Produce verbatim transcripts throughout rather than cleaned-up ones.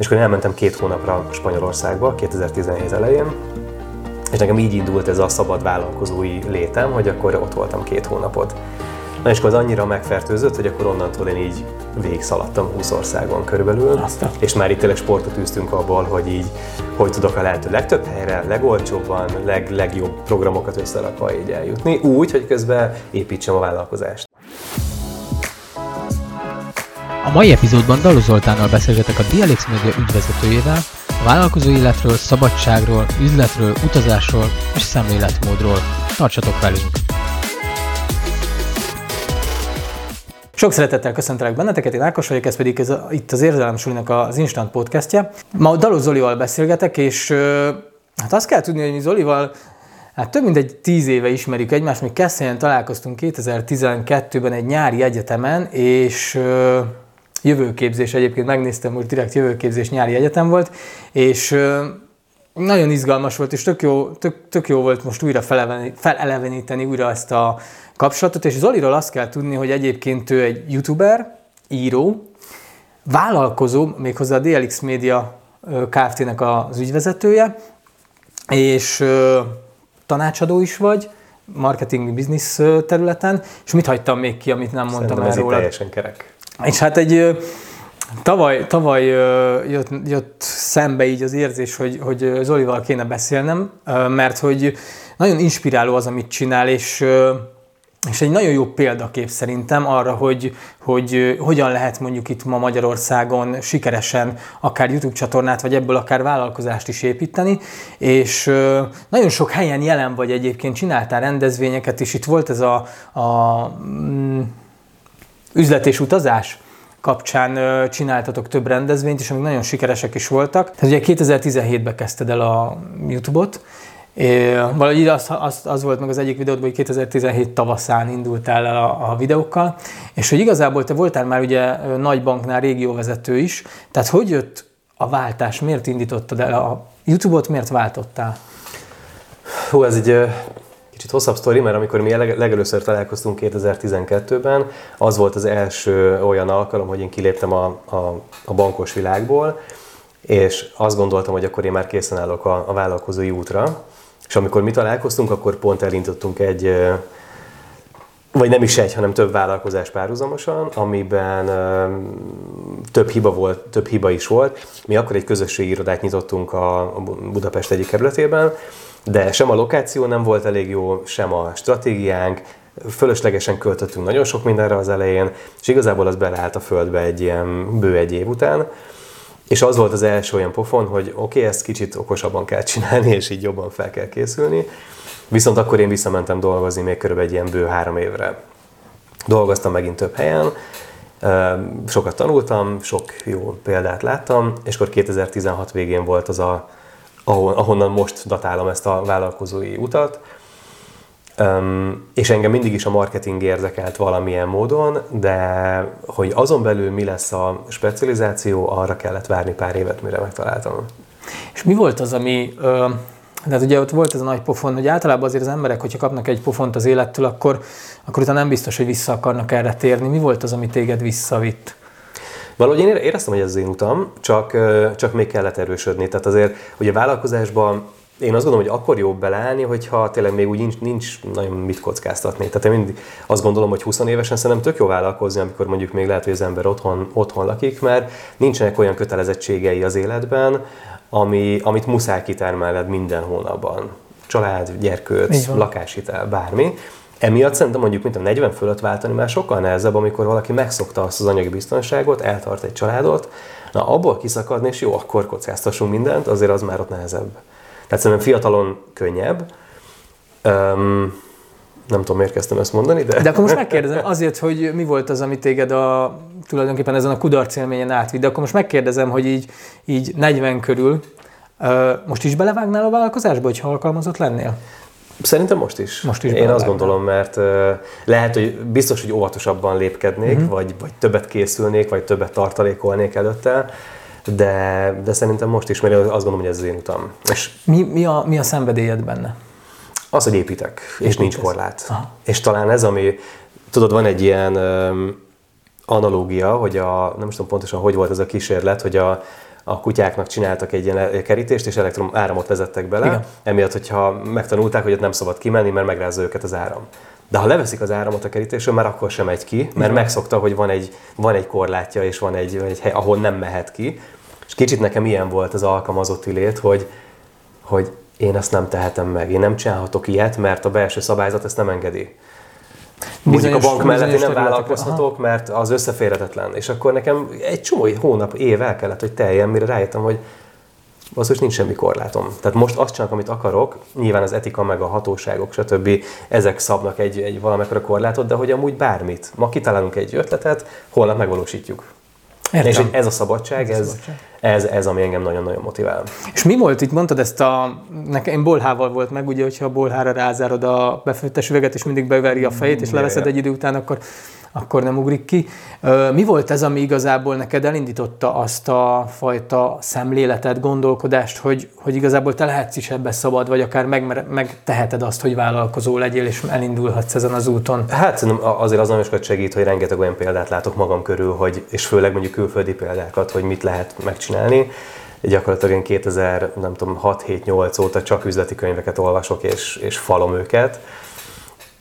És akkor elmentem két hónapra Spanyolországba kétezer-tizenhét elején, és nekem így indult ez a szabad vállalkozói létem, hogy akkor ott voltam két hónapot. Na és akkor az annyira megfertőzött, hogy akkor onnantól én így végigszaladtam húsz országon körülbelül. Aztán. És már itt tényleg sportot űztünk abból, hogy így, hogy tudok a lehető legtöbb helyre, legolcsóbban, leg, legjobb programokat összerakva így eljutni, úgy, hogy közben építsem a vállalkozást. A mai epizódban Dallos Zoltánnal beszélgetek a dé el iksz Media ügyvezetőjével, a vállalkozó életről, szabadságról, üzletről, utazásról és szemléletmódról. Tartsatok velünk! Sok szeretettel köszöntelek benneteket, én Ákos vagyok, ez pedig ez a, itt az Érzelemsulinak az Instant podcastje. Ma Dallos Zolival beszélgetek, és hát azt kell tudni, hogy Zolival hát több mint egy tíz éve ismerjük egymást, mi Keszélyen találkoztunk kétezer-tizenkettőben egy nyári egyetemen, és jövőképzés, egyébként megnéztem, most direkt jövőképzés nyári egyetem volt, és nagyon izgalmas volt, és tök jó, tök, tök jó volt most újra feleleveníteni újra ezt a kapcsolatot, és Zoliról azt kell tudni, hogy egyébként ő egy youtuber, író, vállalkozó, méghozzá a dé el iksz Media Kft-nek az ügyvezetője, és tanácsadó is vagy, marketing, biznisz területen, és mit hagytam még ki, amit nem mondtam el róla? Szerintem ez teljesen kerek. És hát egy tavaly, tavaly jött, jött szembe így az érzés, hogy, hogy Zolival kéne beszélnem, mert hogy nagyon inspiráló az, amit csinál, és, és egy nagyon jó példakép szerintem arra, hogy, hogy hogyan lehet mondjuk itt ma Magyarországon sikeresen akár YouTube csatornát, vagy ebből akár vállalkozást is építeni, és nagyon sok helyen jelen vagy egyébként, csináltál rendezvényeket, és itt volt ez a... a üzlet és utazás kapcsán csináltatok több rendezvényt, és amik nagyon sikeresek is voltak. Tehát ugye kétezer-tizenhétben kezdted el a YouTube-ot, valahogy az, az, az volt meg az egyik videódban, hogy kétezer-tizenhét tavaszán indultál el a, a videókkal, és hogy igazából te voltál már ugye nagy banknál régióvezető is, tehát hogy jött a váltás, miért indítottad el a YouTube-ot, miért váltottál? Hú, ez egy... Kicsit hosszabb sztori, mert amikor mi legelőször találkoztunk kétezer-tizenkettőben, az volt az első olyan alkalom, hogy én kiléptem a, a, a bankos világból, és azt gondoltam, hogy akkor én már készen állok a, a vállalkozói útra, és amikor mi találkoztunk, akkor pont elindítottunk egy, vagy nem is egy, hanem több vállalkozás párhuzamosan, amiben több hiba volt, több hiba is volt. Mi akkor egy közösségi irodát nyitottunk a, a Budapest egyik kerületében, de sem a lokáció nem volt elég jó, sem a stratégiánk, fölöslegesen költöttünk nagyon sok mindenre az elején, és igazából az beleállt a földbe egy ilyen bő egy év után, és az volt az első olyan pofon, hogy oké, okay, ezt kicsit okosabban kell csinálni, és így jobban fel kell készülni, viszont akkor én visszamentem dolgozni még körülbelül egy ilyen bő három évre. Dolgoztam megint több helyen, sokat tanultam, sok jó példát láttam, és akkor kétezer-tizenhat végén volt az a ahonnan most datálom ezt a vállalkozói utat, és engem mindig is a marketing érdekelt valamilyen módon, de hogy azon belül mi lesz a specializáció, arra kellett várni pár évet, mire megtaláltam. És mi volt az, ami... De hát ugye ott volt ez a nagy pofon, hogy általában azért az emberek, hogyha kapnak egy pofont az élettől, akkor, akkor utána nem biztos, hogy vissza akarnak erre térni. Mi volt az, ami téged visszavitt? Valahogy én éreztem, hogy ez az én utam, csak, csak még kellett erősödni. Tehát azért, hogy a vállalkozásban én azt gondolom, hogy akkor jobb beleállni, hogyha tényleg még úgy nincs, nincs nagyon mit kockáztatni. Tehát én mindig azt gondolom, hogy húsz évesen szerintem tök jó vállalkozni, amikor mondjuk még lehet, hogy az ember otthon, otthon lakik, mert nincsenek olyan kötelezettségei az életben, ami, amit muszáj kitermelned minden hónapban. Család, gyerkőc, lakáshitel, bármi. Emiatt szerintem mondjuk mint a negyven fölött váltani már sokkal nehezebb, amikor valaki megszokta azt az anyagi biztonságot, eltart egy családot, na abból kiszakadni, és jó, akkor kockáztassunk mindent, azért az már ott nehezebb. Tehát szerintem fiatalon könnyebb. Um, nem tudom, miért kezdtem ezt mondani, de... De akkor most megkérdezem azért, hogy mi volt az, ami téged a, tulajdonképpen ezen a kudarc élményen átvitt, de akkor most megkérdezem, hogy így, így negyven körül uh, most is belevágnál a vállalkozásba, hogyha alkalmazott lennél? Szerintem most is. Most is Én azt gondolom, mert uh, lehet, hogy biztos, hogy óvatosabban lépkednék, uh-huh. vagy, vagy többet készülnék, vagy többet tartalékolnék előtte, de, de szerintem most is, mert azt gondolom, hogy ez az én utam. És mi, mi, a, mi a szenvedélyed benne? Az, hogy építek, és, és nincs korlát. Aha. És talán ez, ami, tudod, van egy ilyen um, analógia, hogy a, nem is tudom pontosan, hogy volt ez a kísérlet, hogy a a kutyáknak csináltak egy ilyen kerítést, és elektrom áramot vezettek bele. Igen. Emiatt, hogyha megtanulták, hogy ott nem szabad kimenni, mert megrázza őket az áram. De ha leveszik az áramot a kerítésről, már akkor sem megy ki, mert megszokta, hogy van egy, van egy korlátja, és van egy, egy hely, ahol nem mehet ki. És kicsit nekem ilyen volt az alkalmazotti lét, hogy, hogy én ezt nem tehetem meg, én nem csinálhatok ilyet, mert a belső szabályzat ezt nem engedi. Bizonyos, Mondjuk a bank mellett én nem vállalkozhatok, mert az összeférhetetlen. És akkor nekem egy csomó hónap, év el kellett, hogy teljen, mire rájöttem, hogy az, hogy nincs semmi korlátom. Tehát most azt csinálok, amit akarok, nyilván az etika, meg a hatóságok, stb. Ezek szabnak egy, egy valamikor korlátot, de hogy amúgy bármit. Ma kitalálunk egy ötletet, holnap megvalósítjuk. Értem. És hogy ez a szabadság, ez, ez, ez ami engem nagyon-nagyon motivál. És mi volt, így mondtad ezt a... Nekem bolhával volt meg, ugye, hogyha a bolhára rázárod a befőttes üveget, és mindig beveri a fejét, és leveszed egy idő után, akkor, akkor nem ugrik ki. Mi volt ez, ami igazából neked elindította azt a fajta szemléletet, gondolkodást, hogy, hogy igazából te lehetsz is ebbe szabad, vagy akár meg, megteheted azt, hogy vállalkozó legyél, és elindulhatsz ezen az úton? Hát szerintem azért az nagyon sokat segít, hogy rengeteg olyan példát látok magam körül, hogy, és főleg mondjuk külföldi példákat, hogy mit lehet megcsinálni. Gyakorlatilag én kétezer-hat-hét-nyolc óta csak üzleti könyveket olvasok, és, és falom őket.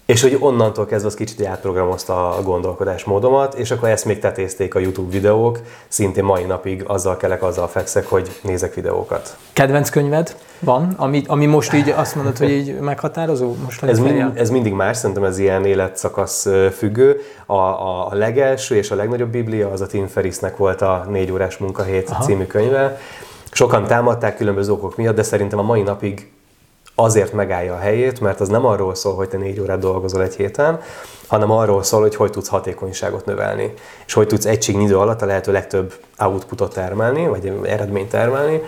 És hogy onnantól kezdve az kicsit átprogramozta a gondolkodásmódomat, és akkor ezt még tetézték a YouTube videók, szintén mai napig azzal kelek, azzal fekszek, hogy nézek videókat. Kedvenc könyved van, ami, ami most így azt mondod, hogy így meghatározó? Most ez, mind, ez mindig más, szerintem ez ilyen életszakasz függő. A, a legelső és a legnagyobb biblia az a Tim Ferrissnek volt a négy órás munkahét Aha. című könyve. Sokan támadták különböző okok miatt, de szerintem a mai napig azért megállja a helyét, mert az nem arról szól, hogy te négy órát dolgozol egy héten, hanem arról szól, hogy hogy tudsz hatékonyságot növelni, és hogy tudsz egységnyi idő alatt a lehető legtöbb outputot termelni, vagy eredményt termelni,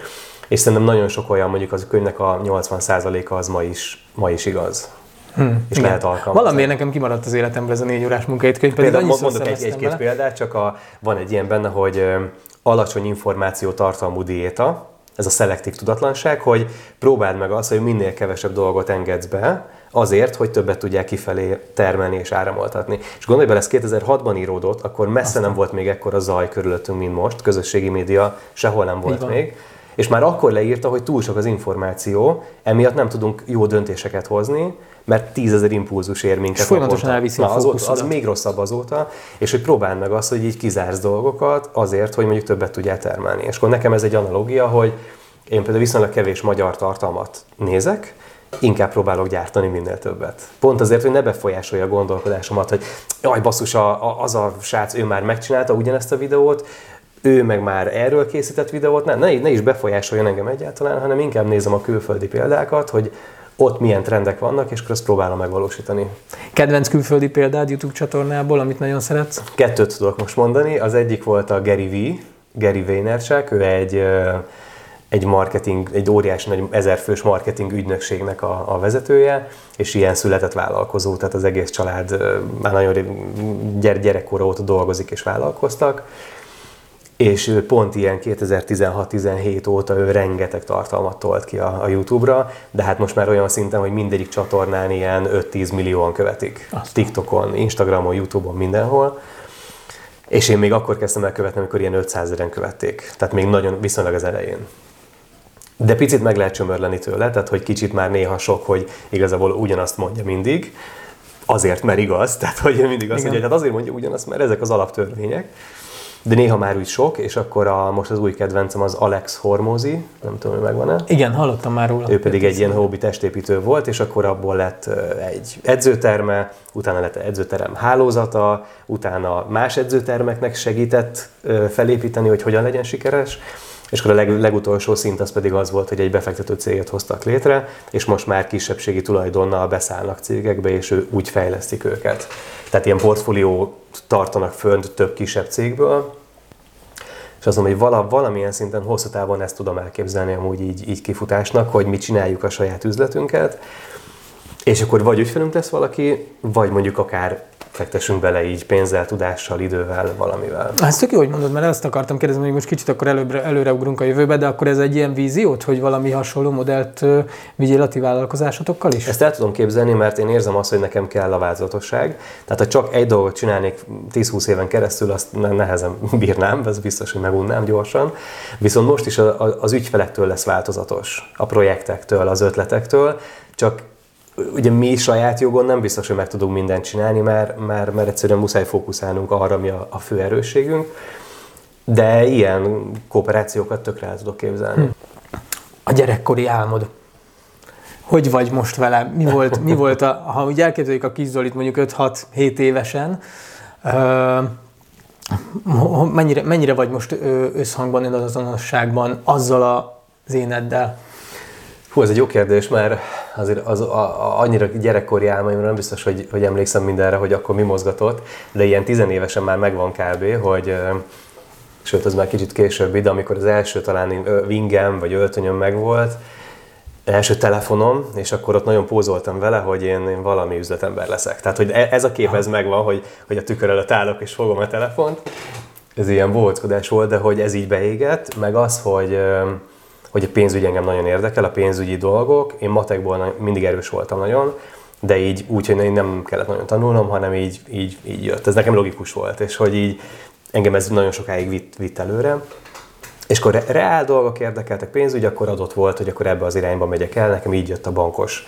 és szerintem nagyon sok olyan, mondjuk az könyvnek a nyolcvan százaléka az ma is, ma is igaz. Hmm, és igen. Lehet alkalmazni. Valamiért nekem kimaradt az életemben ez a négy órás munkahét könyv, pedig annyiszor szereztem bele. Mondok egy-két példát, csak a, van egy ilyen benne, hogy ö, alacsony információ tartalmú diéta. Ez a szelektív tudatlanság, hogy próbáld meg azt, hogy minél kevesebb dolgot engedsz be, azért, hogy többet tudják kifelé termelni és áramoltatni. És gondolj bele, ez kétezer-hatban íródott, akkor messze Aztán. nem volt még ekkora zaj körülöttünk, mint most, közösségi média sehol nem volt még. És már akkor leírta, hogy túl sok az információ, emiatt nem tudunk jó döntéseket hozni, mert tízezer impulzus ér minket. És folyamatosan elviszi a fókuszodat. Az még rosszabb azóta, és hogy próbáld meg azt, hogy így kizársz dolgokat azért, hogy mondjuk többet tudjál termelni. És akkor nekem ez egy analógia, hogy én például viszonylag kevés magyar tartalmat nézek, inkább próbálok gyártani minél többet. Pont azért, hogy ne befolyásolja a gondolkodásomat, hogy jaj basszus, a, a, az a srác, ő már megcsinálta ugyanezt a videót, ő meg már erről készített videót, ne, ne is befolyásoljon engem egyáltalán, hanem inkább nézem a külföldi példákat, hogy ott milyen trendek vannak, és akkor ezt próbálom megvalósítani. Kedvenc külföldi példád YouTube csatornából, amit nagyon szeretsz? Kettőt tudok most mondani. Az egyik volt a Gary V, Gary Vaynerchuk, ő egy, egy marketing, egy óriási nagy ezerfős marketing ügynökségnek a, a vezetője, és ilyen született vállalkozó, tehát az egész család már nagyon gyerekkora óta dolgozik és vállalkoztak. És ő pont ilyen kétezer-tizenhat-tizenhét óta ő rengeteg tartalmat tolt ki a, a YouTube-ra, de hát most már olyan szinten, hogy mindegyik csatornán ilyen öt-tíz millióan követik. Azt. TikTokon, Instagramon, YouTube-on, mindenhol. És én még akkor kezdtem el követni, amikor ilyen ötszázezren követték. Tehát még nagyon viszonylag az elején. De picit meg lehet csömörleni tőle, tehát hogy kicsit már néha sok, hogy igazából ugyanazt mondja mindig. Azért, mert igaz. Tehát hogy mindig azt mondja, hát azért mondja ugyanazt, mert ezek az alaptörvények. De néha már úgy sok, és akkor a, most az új kedvencem az Alex Hormozi, nem tudom, hogy megvan-e. Igen, hallottam már róla. Ő pedig egy ilyen hobby testépítő volt, és akkor abból lett egy edzőterme, utána lett edzőterem hálózata, utána más edzőtermeknek segített felépíteni, hogy hogyan legyen sikeres, és akkor a leg, legutolsó szint az pedig az volt, hogy egy befektető céget hoztak létre, és most már kisebbségi tulajdonnal beszállnak cégekbe, és ő úgy fejlesztik őket. Tehát ilyen portfólió tartanak fönt több kisebb cégből, és azt mondom, hogy vala, valamilyen szinten hosszú távon ezt tudom elképzelni amúgy így, így kifutásnak, hogy mi csináljuk a saját üzletünket, és akkor vagy ügyfelünk lesz valaki, vagy mondjuk akár fektessünk bele így pénzzel, tudással, idővel, valamivel. Ez tök jó, hogy mondod, mert azt akartam kérdezni, hogy most kicsit akkor előbbre, előre ugrunk a jövőbe, de akkor ez egy ilyen víziót, hogy valami hasonló modellt vigyél a ti vállalkozásotokkal is? Ezt el tudom képzelni, mert én érzem azt, hogy nekem kell a változatosság. Tehát ha csak egy dolgot csinálnék tíz-húsz éven keresztül, azt nehezen bírnám, ez biztos, hogy megunnám gyorsan. Viszont most is az ügyfelektől lesz változatos, a projektektől, az ötletektől, csak ugye mi saját jogon nem biztos, hogy meg tudunk mindent csinálni, mert, mert, mert egyszerűen muszáj fókuszálnunk arra, mi a, a fő erősségünk, de ilyen kooperációkat tökre el tudok képzelni. A gyerekkori álmod. Hogy vagy most vele? Mi volt, mi volt a, ha úgy elképzeljük a kis Zolit mondjuk öt-hat-hét évesen, ö- Mennyire, mennyire vagy most összhangban, önazonosságban azzal az éneddel? Hú, ez egy jó kérdés, mert azért az, a, a, annyira gyerekkori álmaimra nem biztos, hogy, hogy emlékszem mindenre, hogy akkor mi mozgatott, de ilyen tizenévesen már megvan kb., hogy sőt, az már kicsit későbbi, de amikor az első talán vingem vagy öltönyöm megvolt, első telefonom, és akkor ott nagyon pózoltam vele, hogy én, én valami üzletember leszek. Tehát, hogy ez a kép, ez megvan, hogy, hogy a tükör előtt állok és fogom a telefont. Ez ilyen bohóckodás volt, de hogy ez így beégett, meg az, hogy, hogy a pénzügy engem nagyon érdekel, a pénzügyi dolgok. Én matekból mindig erős voltam nagyon, de így úgy, hogy nem kellett nagyon tanulnom, hanem így, így, így jött. Ez nekem logikus volt, és hogy így engem ez nagyon sokáig vitt, vitt előre. És akkor reál dolgok érdekeltek, pénzügy, akkor adott volt, hogy akkor ebbe az irányba megyek el, nekem így jött a bankos,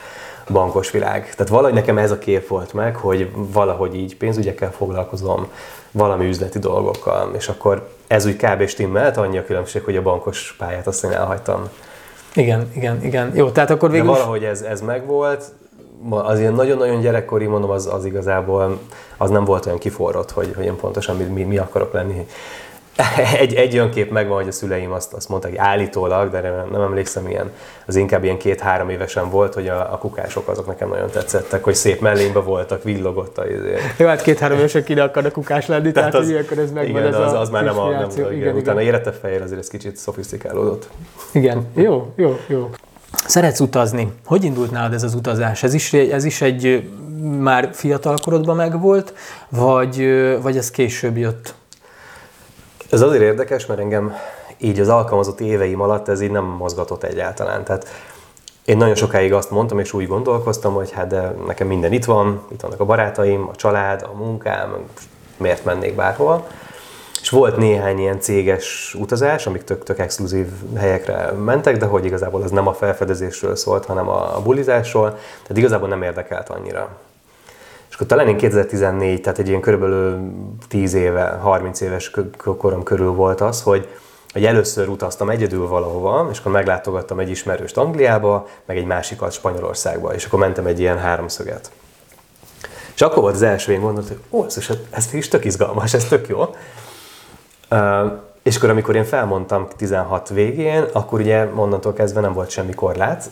bankos világ. Tehát valahogy nekem ez a kép volt meg, hogy valahogy így pénzügyekkel foglalkozom, valami üzleti dolgokkal, és akkor ez úgy kb. Stimmelt, annyi a különbség, hogy a bankos pályát azt én elhagytam. Igen, igen, igen. Jó, tehát akkor végül... De valahogy ez, ez megvolt, az ilyen nagyon-nagyon gyerekkori, mondom, az, az igazából az nem volt olyan kiforrott, hogy, hogy én pontosan mi, mi, mi akarok lenni. Egy, egy olyan kép megvan, hogy a szüleim azt, azt mondták, hogy állítólag, de nem, nem emlékszem ilyen. Az inkább ilyen két-három évesen volt, hogy a, a kukások azok nekem nagyon tetszettek, hogy szép mellénybe voltak, villogott a izé. Jó, hát két-három évesen ki ne akarna kukás lenni, tehát, tehát az, ilyenkor ez megvan. Igen, ez az, az, az már nem a... Nem, igen, igen. Utána érett a fejér, azért ez kicsit szofisztikálódott. Igen, jó, jó, jó. Szeretsz utazni. Hogy indult nálad ez az utazás? Ez is, ez is egy már fiatalkorodban megvolt, vagy, vagy ez később jött? Ez azért érdekes, mert engem így az alkalmazott éveim alatt ez így nem mozgatott egyáltalán. Tehát én nagyon sokáig azt mondtam, és úgy gondolkoztam, hogy hát de nekem minden itt van, itt vannak a barátaim, a család, a munkám, miért mennék bárhol. És volt néhány ilyen céges utazás, amik tök-tök exkluzív helyekre mentek, de hogy igazából ez nem a felfedezésről szólt, hanem a bulizásról, tehát igazából nem érdekelt annyira. És akkor talán én kétezer-tizennégy, tehát egy ilyen körülbelül tíz éve, harminc éves korom körül volt az, hogy, hogy először utaztam egyedül valahova, és akkor meglátogattam egy ismerőst Angliába, meg egy másikat Spanyolországba, és akkor mentem egy ilyen háromszöget. És akkor volt az első, én gondoltam, hogy ó, ez, ez is tök izgalmas, ez tök jó. És akkor amikor én felmondtam tizenhat végén, akkor ugye onnantól kezdve nem volt semmi korlát,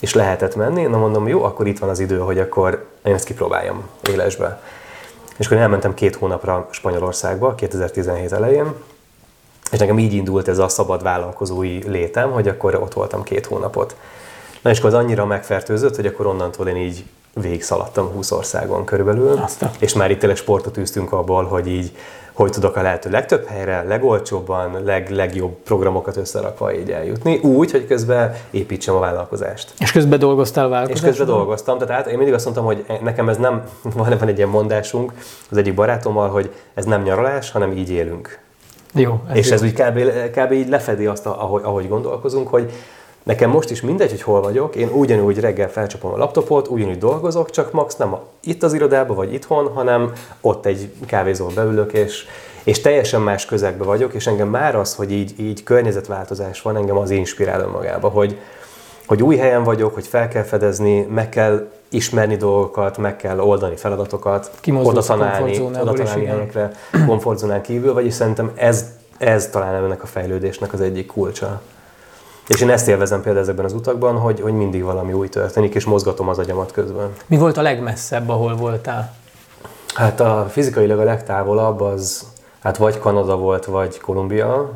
és lehetett menni, na mondom, jó, akkor itt van az idő, hogy akkor én ezt kipróbáljam élesbe. És akkor én elmentem két hónapra Spanyolországba, kétezer-tizenhét elején, és nekem így indult ez a szabad vállalkozói létem, hogy akkor ott voltam két hónapot. Na és akkor az annyira megfertőzött, hogy akkor onnantól én így végigszaladtam húsz országon körülbelül, aztán. És már itt tényleg sportot űztünk abból, hogy így, hogy tudok a lehető legtöbb helyre, legolcsóbban, leg, legjobb programokat összerakva így eljutni, úgy, hogy közben építsem a vállalkozást. És közben dolgoztál vállalkozásban? És közben dolgoztam, tehát át, én mindig azt mondtam, hogy nekem ez nem, van egy ilyen mondásunk az egyik barátommal, hogy ez nem nyaralás, hanem így élünk. Jó. Ez és jó. Ez úgy kb. kb. Így lefedi azt, ahogy, ahogy gondolkozunk, hogy nekem most is mindegy, hogy hol vagyok, én ugyanúgy reggel felcsapom a laptopot, ugyanúgy dolgozok, csak max nem itt az irodában vagy itthon, hanem ott egy kávézóba beülök, és, és teljesen más közegben vagyok, és engem már az, hogy így, így környezetváltozás van, engem az inspirál önmagába, hogy, hogy új helyen vagyok, hogy fel kell fedezni, meg kell ismerni dolgokat, meg kell oldani feladatokat, oda tanálni, oda tanálni ilyenekre, komfortzónán kívül, vagyis szerintem ez, ez talán ennek a fejlődésnek az egyik kulcsa. És én ezt élvezem például ezekben az utakban, hogy, hogy mindig valami új történik, és mozgatom az agyamat közben. Mi volt a legmesszebb, ahol voltál? Hát a fizikailag a legtávolabb az, hát vagy Kanada volt, vagy Kolumbia.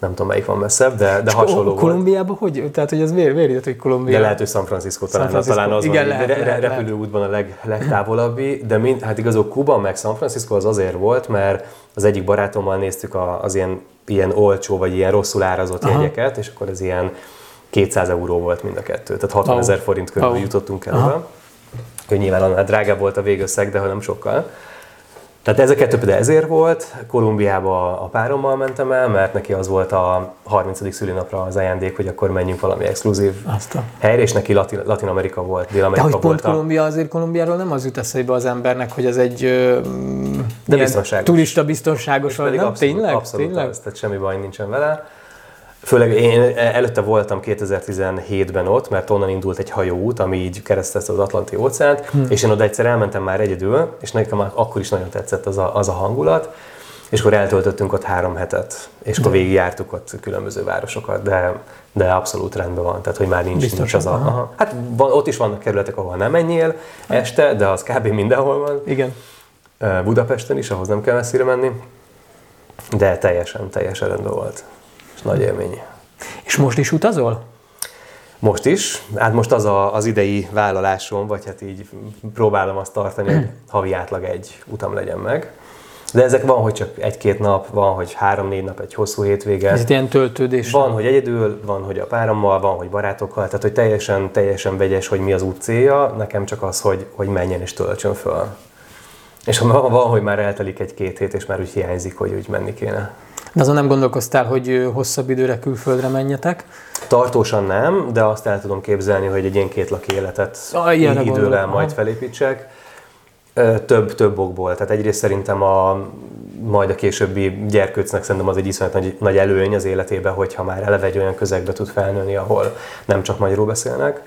nem tudom, melyik van messzebb, de, de hasonló Kolumbiában volt. Hogy? Tehát, hogy ez vérített, hogy Kolumbia. De lehet, hogy San Francisco talán, San Francisco. talán az igen, van, lehet, lehet, repülőútban a leg, legtávolabbi, de mind, hát igazol Kuba meg San Francisco az azért volt, mert az egyik barátommal néztük az ilyen, ilyen olcsó, vagy ilyen rosszul árazott aha. jegyeket, és akkor ez ilyen kétszáz euró volt mind a kettő, tehát hatvanezer forint körül oh. jutottunk el. Aha. Nyilván annál drágább volt a végösszeg, de ha nem sokkal. Tehát ez a kettő például ezért volt, Kolumbiába a párommal mentem el, mert neki az volt a harmincadik szülinapra az ajándék, hogy akkor menjünk valami exkluzív aztán. helyre, és neki Latin, Latin Amerika volt, Dél-Amerika volt. De hogy volt pont a... Kolumbia, azért Kolumbiáról nem az jut eszébe az embernek, hogy ez egy ö, biztonságos. turista biztonságos, vagy nem? Abszolút, tényleg? Abszolút tényleg? Az, tehát semmi baj nincsen vele. Főleg én előtte voltam kétezer-tizenhétben ott, mert onnan indult egy hajóút, ami így keresztezte az Atlanti óceánt, hmm. és én oda egyszer elmentem már egyedül, és nekem akkor is nagyon tetszett az a, az a hangulat, és akkor eltöltöttünk ott három hetet, és akkor végigjártuk ott különböző városokat, de, de abszolút rendben van, tehát hogy már nincs, biztos, nincs az aha. a... Aha. Hát van, ott is vannak kerületek, ahol nem menjél este, de az kb. Mindenhol van. Igen. Budapesten is, ahhoz nem kell messzire menni, de teljesen, teljesen rendben volt. Nagy élmény. És most is utazol? Most is. Hát most az a, az idei vállalásom, vagy hát így próbálom azt tartani, hogy havi átlag egy utam legyen meg. De ezek van, hogy csak egy-két nap, van, hogy három-négy nap egy hosszú hétvége. Ez ilyen töltődés. Van, hogy egyedül, van, hogy a párommal, van, hogy barátokkal. Tehát, hogy teljesen, teljesen vegyes, hogy mi az út célja. Nekem csak az, hogy, hogy menjen és töltsön föl. És van, van, hogy már eltelik egy-két hét, és már úgy hiányzik, hogy úgy menni kéne. De azon nem gondolkoztál, hogy hosszabb időre külföldre menjetek? Tartósan nem, de azt el tudom képzelni, hogy egy ilyen kétlaki életet ah, idővel gondolom. majd felépítsek. Több-több okból. Tehát egyrészt szerintem a, majd a későbbi gyerkőcnek szerintem az egy iszonyat nagy, nagy előny az életében, hogyha már eleve egy olyan közegbe tud felnőni, ahol nem csak magyarul beszélnek.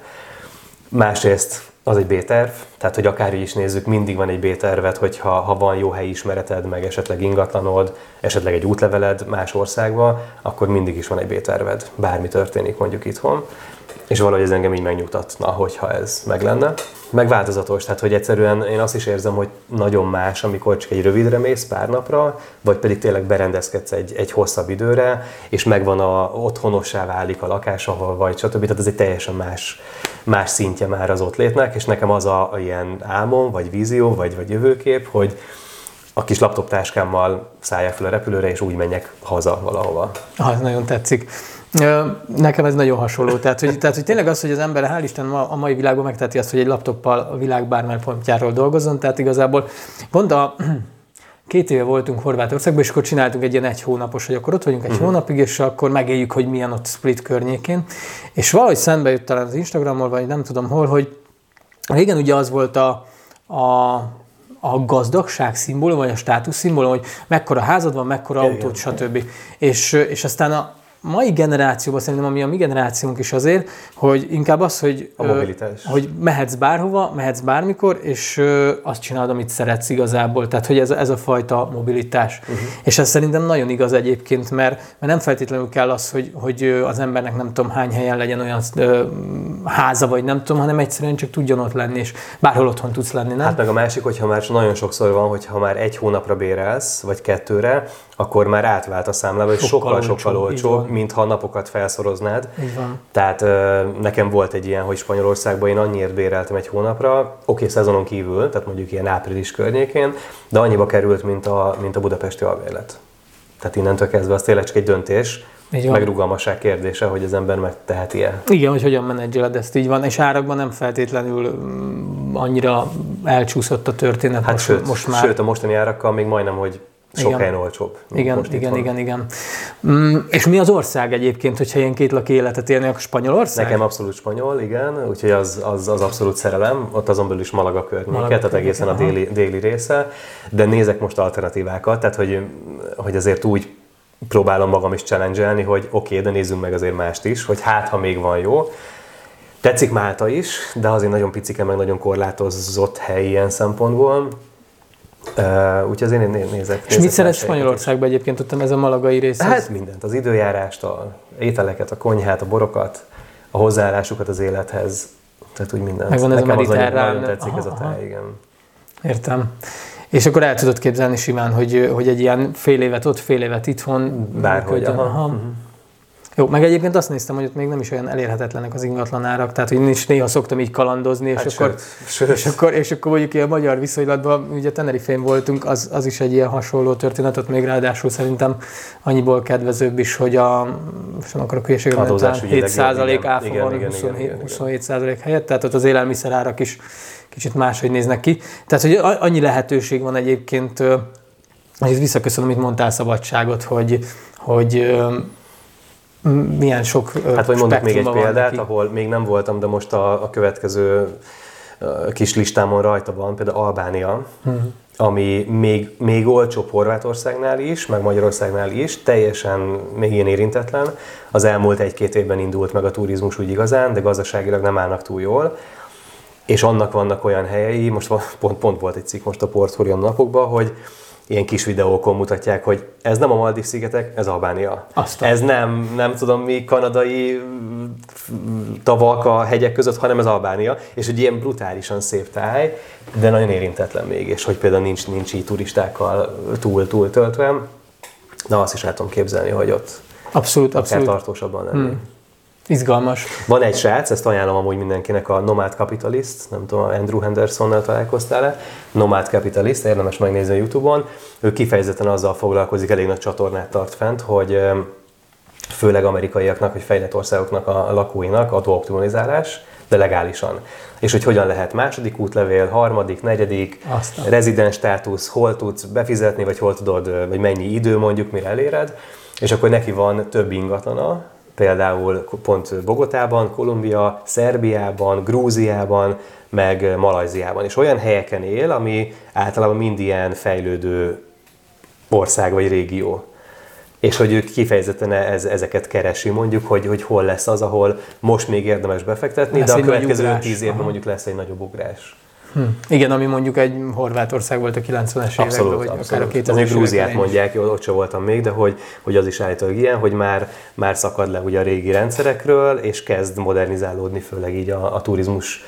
Másrészt az egy B-terv, tehát hogy akárhogy is nézzük, mindig van egy B-tervet, hogyha ha van jó helyi ismereted, meg esetleg ingatlanod, esetleg egy útleveled más országba, akkor mindig is van egy B-terved, bármi történik mondjuk itthon. És valahogy ez engem így megnyugtatna, hogyha ez meg lenne. Meg változatos, tehát hogy egyszerűen én azt is érzem, hogy nagyon más, amikor csak egy rövidre mész pár napra, vagy pedig tényleg berendezkedsz egy, egy hosszabb időre, és megvan a otthonossá válik a lakás, ahol vagy, stb. Tehát ez egy teljesen más, más szintje már az ott létnek, és nekem az a, a ilyen álmom, vagy vízió, vagy, vagy jövőkép, hogy a kis laptoptáskámmal szálljak fel a repülőre, és úgy menjek haza valahova. Az nagyon tetszik. Nekem ez nagyon hasonló. Tehát hogy, tehát, hogy tényleg az, hogy az ember, hál' Isten, ma, a mai világban megteheti azt, hogy egy laptoppal a világ bármely pontjáról dolgozzon. Tehát igazából pont a két éve voltunk Horvátországban, és akkor csináltunk egy ilyen egy hónapos, hogy akkor ott vagyunk egy uh-huh. hónapig, és akkor megéljük, hogy milyen ott Split környékén. És valahogy szembe jött talán az Instagramon, vagy nem tudom hol, hogy régen ugye az volt a... a a gazdagság szimbólum, vagy a státusz szimbólum, hogy mekkora házad van, mekkora igen, autót, stb. És, és aztán a mai generációban, szerintem ami a mi generációnk is azért, hogy inkább az, hogy, ö, hogy mehetsz bárhova, mehetsz bármikor, és ö, azt csinálod, amit szeretsz igazából. Tehát, hogy ez, ez a fajta mobilitás. Uh-huh. És ez szerintem nagyon igaz egyébként, mert, mert nem feltétlenül kell az, hogy, hogy az embernek nem tudom hány helyen legyen olyan ö, háza, vagy nem tudom, hanem egyszerűen csak tudjon ott lenni, és bárhol otthon tudsz lenni, nem? Hát meg a másik, hogyha már nagyon sokszor van, hogyha már egy hónapra bérelsz, vagy kettőre, akkor már átvált a számlába, és sokkal-sokkal olcsóbb, mintha napokat felszoroznád. Tehát nekem volt egy ilyen, hogy Spanyolországban én annyiért béreltem egy hónapra, oké, okay, szezonon kívül, tehát mondjuk ilyen április környékén, de annyiba került, mint a, mint a budapesti albérlet. Tehát innentől kezdve az tényleg csak egy döntés, meg rugalmasság kérdése, hogy az ember megteheti-e. Igen, hogy hogyan menedzseled, ezt így van, és árakban nem feltétlenül annyira elcsúszott a történet. Hát most, sőt, most már. Sőt, a mostani árakkal még majdnem, hogy sok helyen olcsóbb. Igen, igen, igen, igen. Mm, és mi az ország egyébként, hogyha ilyen kétlaki életet élni, akkor Spanyolország? Nekem abszolút spanyol, igen, úgyhogy az, az, az abszolút szerelem. Ott azon belül is Malaga környéke, tehát egészen aha. a déli, déli része. De nézek most alternatívákat, tehát hogy, hogy azért úgy próbálom magam is challenge-elni, hogy oké, okay, de nézzünk meg azért mást is, hogy hát, ha még van jó. Tetszik Málta is, de azért nagyon picike, meg nagyon korlátozott hely ilyen szempontból. Uh, úgyhogy azért én nézek. nézek és mit szeretsz Spanyolországban egyébként, tudtam, ez a malagai rész? Hát mindent, az időjárást, a ételeket, a konyhát, a borokat, a hozzáállásukat az élethez, tehát úgy mindent. Megvan ez nekem a mediterrán. Nekem az nagyon tetszik aha, ez a táj, igen. Értem. És akkor el tudod képzelni simán, hogy, hogy egy ilyen fél évet ott, fél évet itthon. Bárhogy, aha. aha. Uh-huh. Jó, meg egyébként azt néztem, hogy ott még nem is olyan elérhetetlenek az ingatlanárak, tehát hogy nincs, néha szoktam így kalandozni, és, hát akkor, sőt, és, sőt. akkor, és akkor mondjuk ilyen magyar viszonylatban, ugye Tenerifén voltunk, az, az is egy ilyen hasonló történet, még ráadásul szerintem annyiból kedvezőbb is, hogy a, sem akarok hülyeségre, nem talán hét százalék áfa van, huszonhét százalék helyett, tehát ott az élelmiszerárak is kicsit máshogy néznek ki. Tehát, hogy annyi lehetőség van egyébként, és visszaköszönöm, amit mondtál, szabadságot, hogy, hogy milyen sok spektruma van. Hát, vagy mondok még egy példát, neki. Ahol még nem voltam, de most a, a következő a kis listámon rajta van, például Albánia, uh-huh. ami még, még olcsóbb Horvátországnál is, meg Magyarországnál is, teljesen még ilyen érintetlen. Az elmúlt egy-két évben indult meg a turizmus úgy igazán, de gazdaságilag nem állnak túl jól. És annak vannak olyan helyei, most pont, pont volt egy cikk most a portfólió napokban, hogy ilyen kis videókon mutatják, hogy ez nem a Maldív-szigetek, ez Albánia. Aztán. Ez nem, nem tudom mi, kanadai tavak a hegyek között, hanem ez Albánia. És egy ilyen brutálisan szép táj, de nagyon érintetlen még, és hogy például nincs, nincs így turistákkal túl-túl töltve. De azt is el tudom képzelni, hogy ott abszolút, abszolút. tartósabban lenni. Hmm. Izgalmas. Van egy srác, ezt ajánlom amúgy mindenkinek, a Nomad Capitalist, nem tudom, Andrew Hendersonnal találkoztál-e, Nomad Capitalist, érdemes megnézni a YouTube-on. Ő kifejezetten azzal foglalkozik, elég nagy csatornát tart fent, hogy főleg amerikaiaknak, hogy fejlett országoknak a lakóinak adóoptimalizálás, de legálisan. És hogy hogyan lehet második útlevél, harmadik, negyedik, Aztán. rezidens státusz, hol tudsz befizetni, vagy hol tudod, vagy mennyi idő mondjuk, mire eléred, és akkor neki van több ingatlana, például pont Bogotában, Kolumbia, Szerbiában, Grúziában, meg Malajziában. És olyan helyeken él, ami általában mind ilyen fejlődő ország vagy régió. És hogy ő kifejezetten ez, ezeket keresi, mondjuk, hogy, hogy hol lesz az, ahol most még érdemes befektetni, lesz de a következő tíz évben aha. mondjuk lesz egy nagyobb ugrás. Hm. Igen, ami mondjuk egy Horvátország volt a kilencvenes években, vagy akár a kétezres években. Azért Grúziát mondják, ott sem voltam még, de hogy, hogy az is állítólag ilyen, hogy már, már szakad le ugye a régi rendszerekről, és kezd modernizálódni, főleg így a, a turizmus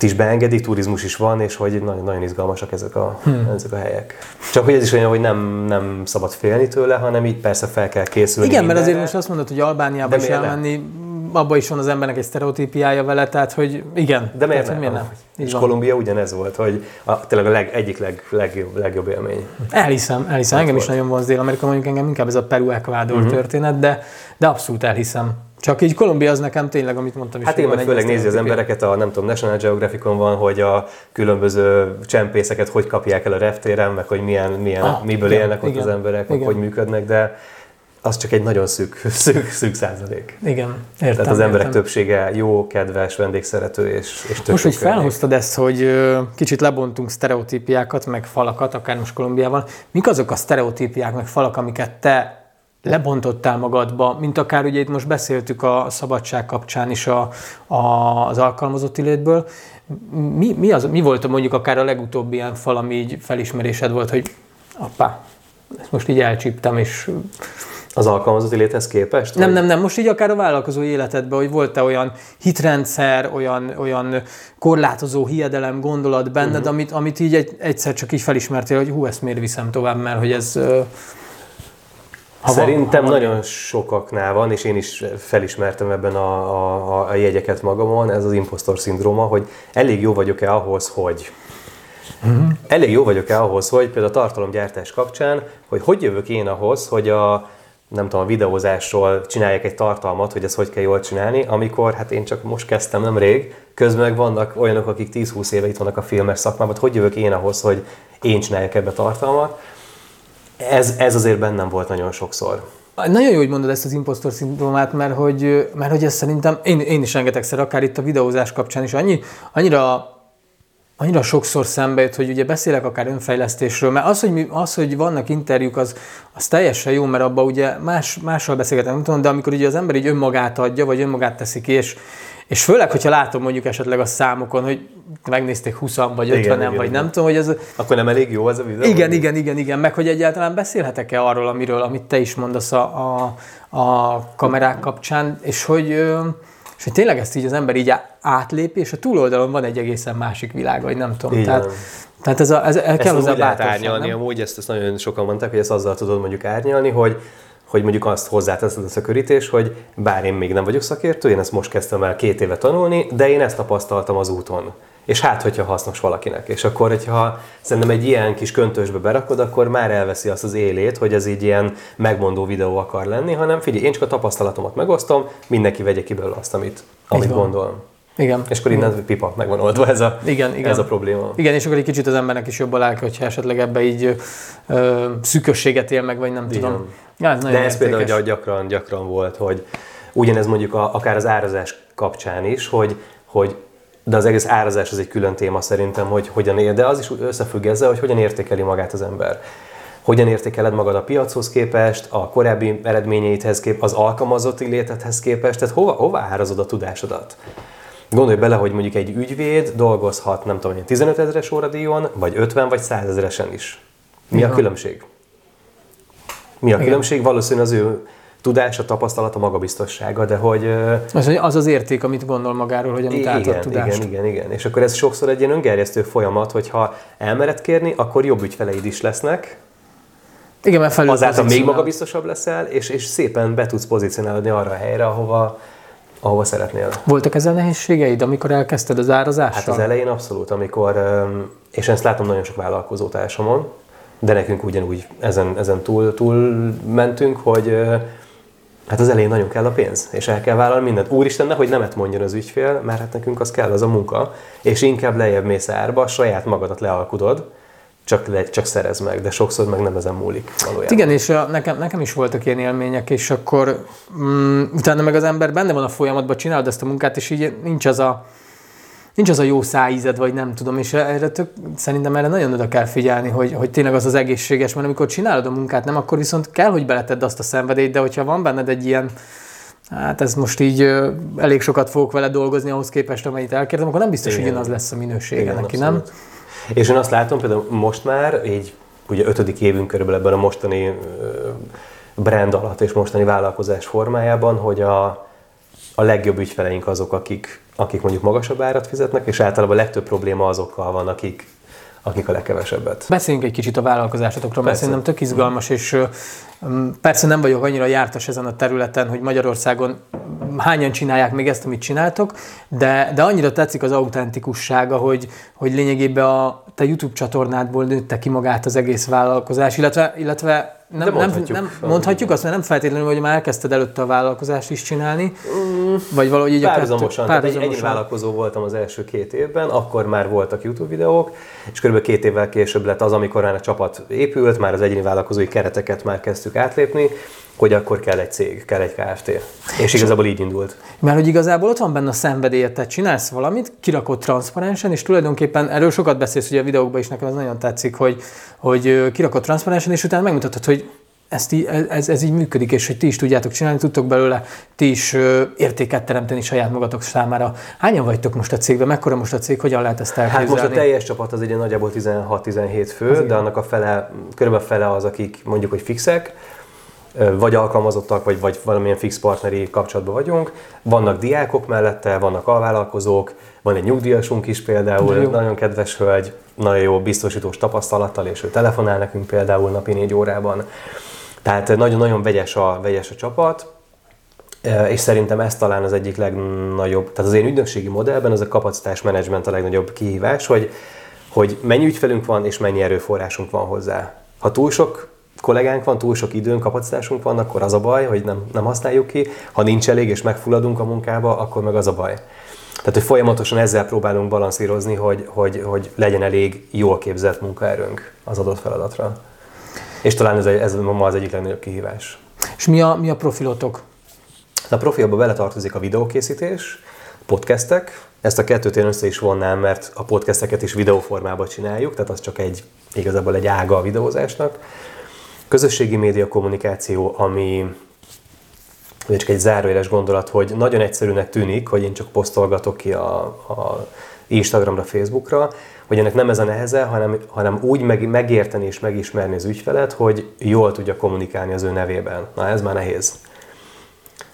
is beengedik, turizmus is van, és hogy nagyon, nagyon izgalmasak ezek a, hm. ezek a helyek. Csak hogy ez is olyan, hogy nem, nem szabad félni tőle, hanem így persze fel kell készülni. Igen, mindenre. Mert azért most azt mondod, hogy Albániába is elmenni, abban is van az embernek egy sztereotípiája vele, tehát hogy igen. De miért tehát, nem? Miért nem? És Kolumbia ugyanez volt, hogy a, tényleg a leg, egyik leg, legjobb, legjobb élmény. Elhiszem, elhiszem. Engem is nagyon vonz Dél-Amerika, mondjuk engem inkább ez a Peru-Ekvádor uh-huh. történet, de, de abszolút elhiszem. Csak így Kolumbia az nekem tényleg, amit mondtam is. Hát én meg főleg nézi az embereket, a nem tudom, National Geographicon van, hogy a különböző csempészeket hogy kapják el a reptéren, meg hogy milyen, milyen, ah, miből igen, élnek ott igen, az emberek, igen. hogy működnek, de az csak egy nagyon szűk, szűk, szűk százalék. Igen, értem. Tehát az emberek értem. többsége jó, kedves, vendégszerető és, és többsége. Most, hogy felhoztad ezt, hogy kicsit lebontunk sztereotípiákat, meg falakat, akár most Kolumbiában, mik azok a sztereotípiák, meg falak, amiket te lebontottál magadba, mint akár ugye itt most beszéltük a szabadság kapcsán is a, a, az alkalmazotti létből. Mi, mi, az, mi volt mondjuk akár a legutóbbi ilyen fal, ami így felismerésed volt, hogy appá, ezt most így elcsíptem, és... Az alkalmazotti léthez képest? Nem, vagy? nem, nem. Most így akár a vállalkozói életedben, hogy volt-e olyan hitrendszer, olyan, olyan korlátozó hiedelem, gondolat benned, uh-huh. amit, amit így egy, egyszer csak így felismertél, hogy hú, ezt miért viszem tovább, mert hogy ez... Ha Szerintem van, ha nagyon van. sokaknál van, és én is felismertem ebben a, a, a jegyeket magamon, ez az impostor szindróma, hogy elég jó vagyok-e ahhoz, hogy... Uh-huh. Elég jó vagyok-e ahhoz, hogy például a tartalomgyártás kapcsán, hogy hogy jövök én ahhoz, hogy a... nem tudom, a videózásról csinálják egy tartalmat, hogy ezt hogy kell jól csinálni, amikor hát én csak most kezdtem nemrég, közben meg vannak olyanok, akik tíz-húsz éve itt vannak a filmes szakmában, hogy jövök én ahhoz, hogy én csináljak ebbe tartalmat. Ez, ez azért bennem volt nagyon sokszor. Nagyon jó, hogy mondod ezt az impostor szindrómát, mert hogy, mert hogy ez szerintem, én, én is rengetegszer, akár itt a videózás kapcsán is, annyi, annyira... Annyira sokszor szembe jött, hogy ugye beszélek akár önfejlesztésről, mert az, hogy, mi, az, hogy vannak interjúk, az, az teljesen jó, mert abban ugye más, mással beszélgetem, nem tudom, de amikor ugye az ember így önmagát adja, vagy önmagát teszi ki, és, és főleg, hogyha látom mondjuk esetleg a számokon, hogy megnézték húszan, vagy ötvenen, igen, vagy igen, nem tudom, hogy ez... Akkor nem elég jó az a videó? Igen, igen, igen, igen, meg hogy egyáltalán beszélhetek-e arról, amiről, amit te is mondasz a, a, a kamerák kapcsán, és hogy... És hogy tényleg ezt így az ember így átlépi, és a túloldalon van egy egészen másik világ, vagy nem tudom. Tehát, tehát ez a, ez, ez kell hozzá bátorság. Ezt úgy lehet árnyalni, amúgy ezt, ezt nagyon sokan mondták, hogy ezt azzal tudod mondjuk árnyalni, hogy, hogy mondjuk azt hozzáteszed a szakörítés, hogy bár én még nem vagyok szakértő, én ezt most kezdtem el két éve tanulni, de én ezt tapasztaltam az úton. És hát, hogyha hasznos valakinek. És akkor, hogyha szerintem egy ilyen kis köntösbe berakod, akkor már elveszi azt az élét, hogy ez így ilyen megmondó videó akar lenni, hanem figyelj, én csak a tapasztalatomat megosztom, mindenki vegye ki belőle azt, amit, amit gondolom. Igen. És akkor innen pipa, megvan oldva ez a, igen, igen. ez a probléma. Igen, és akkor egy kicsit az embernek is jobb a lelke, hogyha esetleg ebbe így ö, szűkösséget él meg, vagy nem igen. tudom. Ja, ez nagyon De ez értékes. Például gyakran, gyakran volt, hogy ugyanez mondjuk a, akár az árazás kapcsán is, hogy, hogy de az egész árazás az egy külön téma szerintem, hogy hogyan ér, de az is összefügg ezzel, hogy hogyan értékeli magát az ember. Hogyan értékeled magad a piachoz képest, a korábbi eredményeidhez képest, az alkalmazotti létedhez képest, tehát hova, hova árazod a tudásodat? Gondolj bele, hogy mondjuk egy ügyvéd dolgozhat, nem tudom, tizenöt ezres óradíjon, vagy ötven, vagy száz ezresen is. Mi igen. a különbség? Mi a különbség? Valószínűleg az ő... tudás, a tapasztalat, a magabiztossága, de hogy... Az az, az érték, amit gondol magáról, hogy amit átad tudást. Igen, igen, igen. És akkor ez sokszor egy ilyen öngerjesztő folyamat, hogyha elmered kérni, akkor jobb ügyfeleid is lesznek. Igen, mert felül azáltal még magabiztosabb leszel, és, és szépen be tudsz pozícionálni arra a helyre, ahova, ahova szeretnél. Voltak ezzel nehézségeid, amikor elkezdted az árazással? Hát az elején abszolút, amikor... És ezt látom nagyon sok vállalkozótársamon, de nekünk ugyanúgy ezen, ezen túl, túl mentünk, hogy... Hát az elején nagyon kell a pénz, és el kell vállalni mindent. Úristen, nehogy nemet mondjon az ügyfél, mert hát nekünk az kell, az a munka, és inkább lejjebb mész árba, saját magadat lealkudod, csak, le, csak szerezd meg, de sokszor meg nem ezen múlik valójában. Igen, és a, nekem, nekem is voltak ilyen élmények, és akkor mm, utána meg az ember benne van a folyamatban, csinálod ezt a munkát, és így nincs az a, nincs az a jó szájízed, vagy nem tudom, és erre tök, szerintem erre nagyon oda kell figyelni, hogy, hogy tényleg az az egészséges, mert amikor csinálod a munkát, nem, akkor viszont kell, hogy beletedd azt a szenvedélyt, de hogyha van benned egy ilyen, hát ez most így elég sokat fogok vele dolgozni ahhoz képest, amelyet elkértem, akkor nem biztos, igen. hogy ugyanaz lesz a minősége igen, neki, abszolút. Nem? És én azt látom, például most már, így ugye ötödik évünk körülbelül ebben a mostani brand alatt és mostani vállalkozás formájában, hogy a A legjobb ügyfeleink azok, akik, akik mondjuk magasabb árat fizetnek, és általában a legtöbb probléma azokkal van, akik, akik a legkevesebbet. Beszéljünk egy kicsit a vállalkozásatokról, mert szerintem tök izgalmas, és persze nem vagyok annyira jártas ezen a területen, hogy Magyarországon hányan csinálják még ezt, amit csináltok, de, de annyira tetszik az autentikussága, hogy, hogy lényegében a te YouTube csatornádból nőtte ki magát az egész vállalkozás, illetve... illetve Nem, de mondhatjuk. Nem, nem, mondhatjuk azt, mert nem feltétlenül, hogy már elkezdted előtte a vállalkozást is csinálni, mm, vagy valahogy így párhuzamosan. párhuzamosan. Egy vállalkozó voltam az első két évben, akkor már voltak YouTube videók, és kb. két évvel később lett az, amikor már a csapat épült, már az egyéni vállalkozói kereteket már kezdtük átlépni, hogy akkor kell egy cég, kell egy Kft. És igazából így indult. Mert hogy igazából ott van benne a szenvedélyed, tehát csinálsz valamit, kirakod transzparensen, és tulajdonképpen erről sokat beszélsz, ugye a videókban is nekem ez nagyon tetszik, hogy, hogy kirakod transzparensen, és utána megmutatod, hogy ezt í- ez, ez így működik, és hogy ti is tudjátok csinálni, tudtok belőle, ti is értéket teremteni saját magatok számára. Hányan vagytok most a cégben? Mekkora most a cég? Hogyan lehet ezt elképzelni? Hát most a teljes csapat az egy nagyjából tizenhat-tizenhét fő, az de igen. annak a fele, körülbelül fele az, akik mondjuk, hogy fixek, vagy alkalmazottak, vagy, vagy valamilyen fix partneri kapcsolatban vagyunk. Vannak diákok mellette, vannak alvállalkozók, van egy nyugdíjasunk is például, nagyon kedves hölgy, nagyon jó biztosítós tapasztalattal, és ő telefonál nekünk például napi négy órában. Tehát nagyon-nagyon vegyes a, vegyes a csapat, és szerintem ez talán az egyik legnagyobb, tehát az én ügynökségi modellben az a kapacitás menedzsment a legnagyobb kihívás, hogy, hogy mennyi ügyfelünk van, és mennyi erőforrásunk van hozzá. Ha túl sok kollégánk van, túl sok időn, kapacitásunk van, akkor az a baj, hogy nem, nem használjuk ki. Ha nincs elég, és megfulladunk a munkába, akkor meg az a baj. Tehát, hogy folyamatosan ezzel próbálunk balanszírozni, hogy, hogy, hogy legyen elég jól képzett munkaerőnk az adott feladatra. És talán ez, ez ma az egyik legnagyobb kihívás. És mi a, mi a profilotok? A profilba beletartozik a videókészítés, podcastek. Ezt a kettőt én össze is vonnám, mert a podcasteket is videóformában csináljuk, tehát az csak egy, igazából egy ága a videózásnak. Közösségi média kommunikáció, ami csak egy záróéles gondolat, hogy nagyon egyszerűnek tűnik, hogy én csak posztolgatok ki a, a Instagramra, Facebookra, hogy ennek nem ez a neheze, hanem, hanem úgy meg, megérteni és megismerni az ügyfelet, hogy jól tudja kommunikálni az ő nevében. Na, ez már nehéz.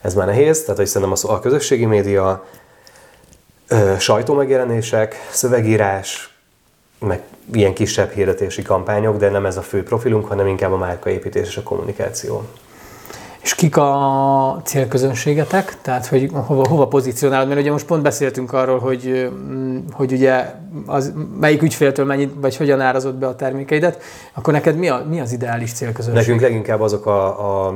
ez már nehéz, tehát hogy szerintem a közösségi média, sajtómegjelenések, szövegírás, meg ilyen kisebb hirdetési kampányok, de nem ez a fő profilunk, hanem inkább a márkaépítés és a kommunikáció. És kik a célközönségetek? Tehát, hogy hova, hova pozícionálod? Mert ugye most pont beszéltünk arról, hogy, hogy ugye az, melyik ügyféltől mennyit, vagy hogyan árazott be a termékeidet. Akkor neked mi, a, mi az ideális célközönség? Nekünk leginkább azok a, a,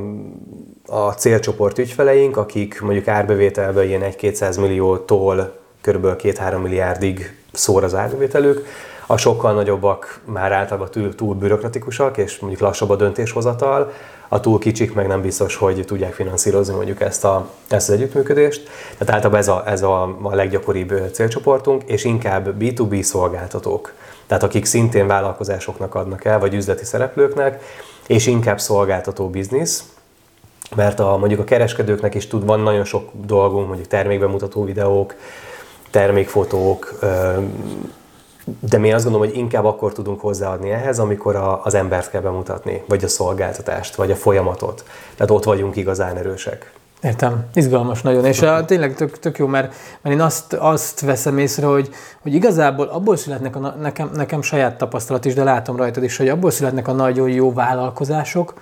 a célcsoport ügyfeleink, akik mondjuk árbevételben ilyen egy-kétszáz milliótól kb. két-három milliárdig szór az árbevételük. A sokkal nagyobbak már általában túl bürokratikusak, és mondjuk lassabb a döntéshozatal, a túl kicsik meg nem biztos, hogy tudják finanszírozni mondjuk ezt, a, ezt az együttműködést. Tehát általában ez, a, ez a, a leggyakoribb célcsoportunk, és inkább bé kettő bé szolgáltatók. Tehát akik szintén vállalkozásoknak adnak el, vagy üzleti szereplőknek, és inkább szolgáltató biznisz, mert a, mondjuk a kereskedőknek is tud, van nagyon sok dolgunk, mondjuk termékbemutató videók, termékfotók, de mi azt gondolom, hogy inkább akkor tudunk hozzáadni ehhez, amikor a, az embert kell bemutatni, vagy a szolgáltatást, vagy a folyamatot. Tehát ott vagyunk igazán erősek. Értem, izgalmas nagyon, és a, tényleg tök, tök jó, mert, mert én azt, azt veszem észre, hogy, hogy igazából abból születnek a, nekem, nekem saját tapasztalat is, de látom rajtad is, hogy abból születnek a nagyon jó vállalkozások,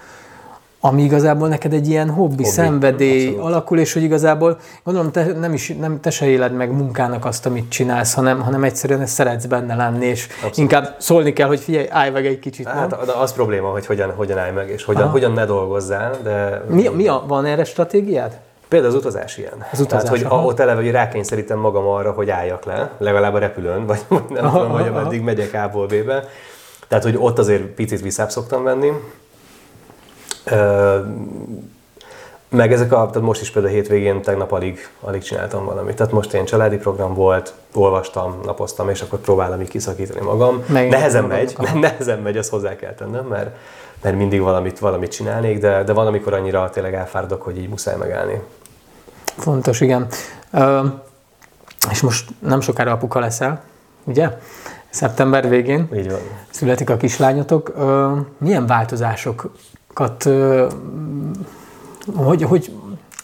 ami igazából neked egy ilyen hobbi, hobbi szenvedély abszolút alakul, és hogy igazából gondolom, te, nem is, nem, te se éled meg munkának azt, amit csinálsz, hanem, hanem egyszerűen szeretsz benne lenni, és abszolút inkább szólni kell, hogy figyelj, állj meg egy kicsit. Hát, de az probléma, hogy hogyan, hogyan állj meg, és hogyan, hogyan ne dolgozzál. De mi, mi a, van erre stratégiád? Például az utazás ilyen. Az utazás, tehát, hogy ott eleve, hogy rákényszerítem magam arra, hogy álljak le, legalább a repülőn, vagy nem aha, tudom, hogy ameddig megyek A-ból B-be. Tehát, hogy ott azért picit visszább szoktam venni. Meg ezek a, tehát most is például hétvégén tegnap alig, alig csináltam valamit. Tehát most én családi program volt, olvastam, napoztam, és akkor próbálom így kiszakítani magam. Nehezen megy, nehezen megy, ezt hozzá kell tennem, mert, mert mindig valamit, valamit csinálnék, de, de van, amikor annyira tényleg elfáradok, hogy így muszáj megállni. Fontos, igen. Ö, és most nem sokára apuka leszel, ugye? Szeptember végén így van. Születik a kislányotok. Ö, milyen változások Kat, hogy, hogy,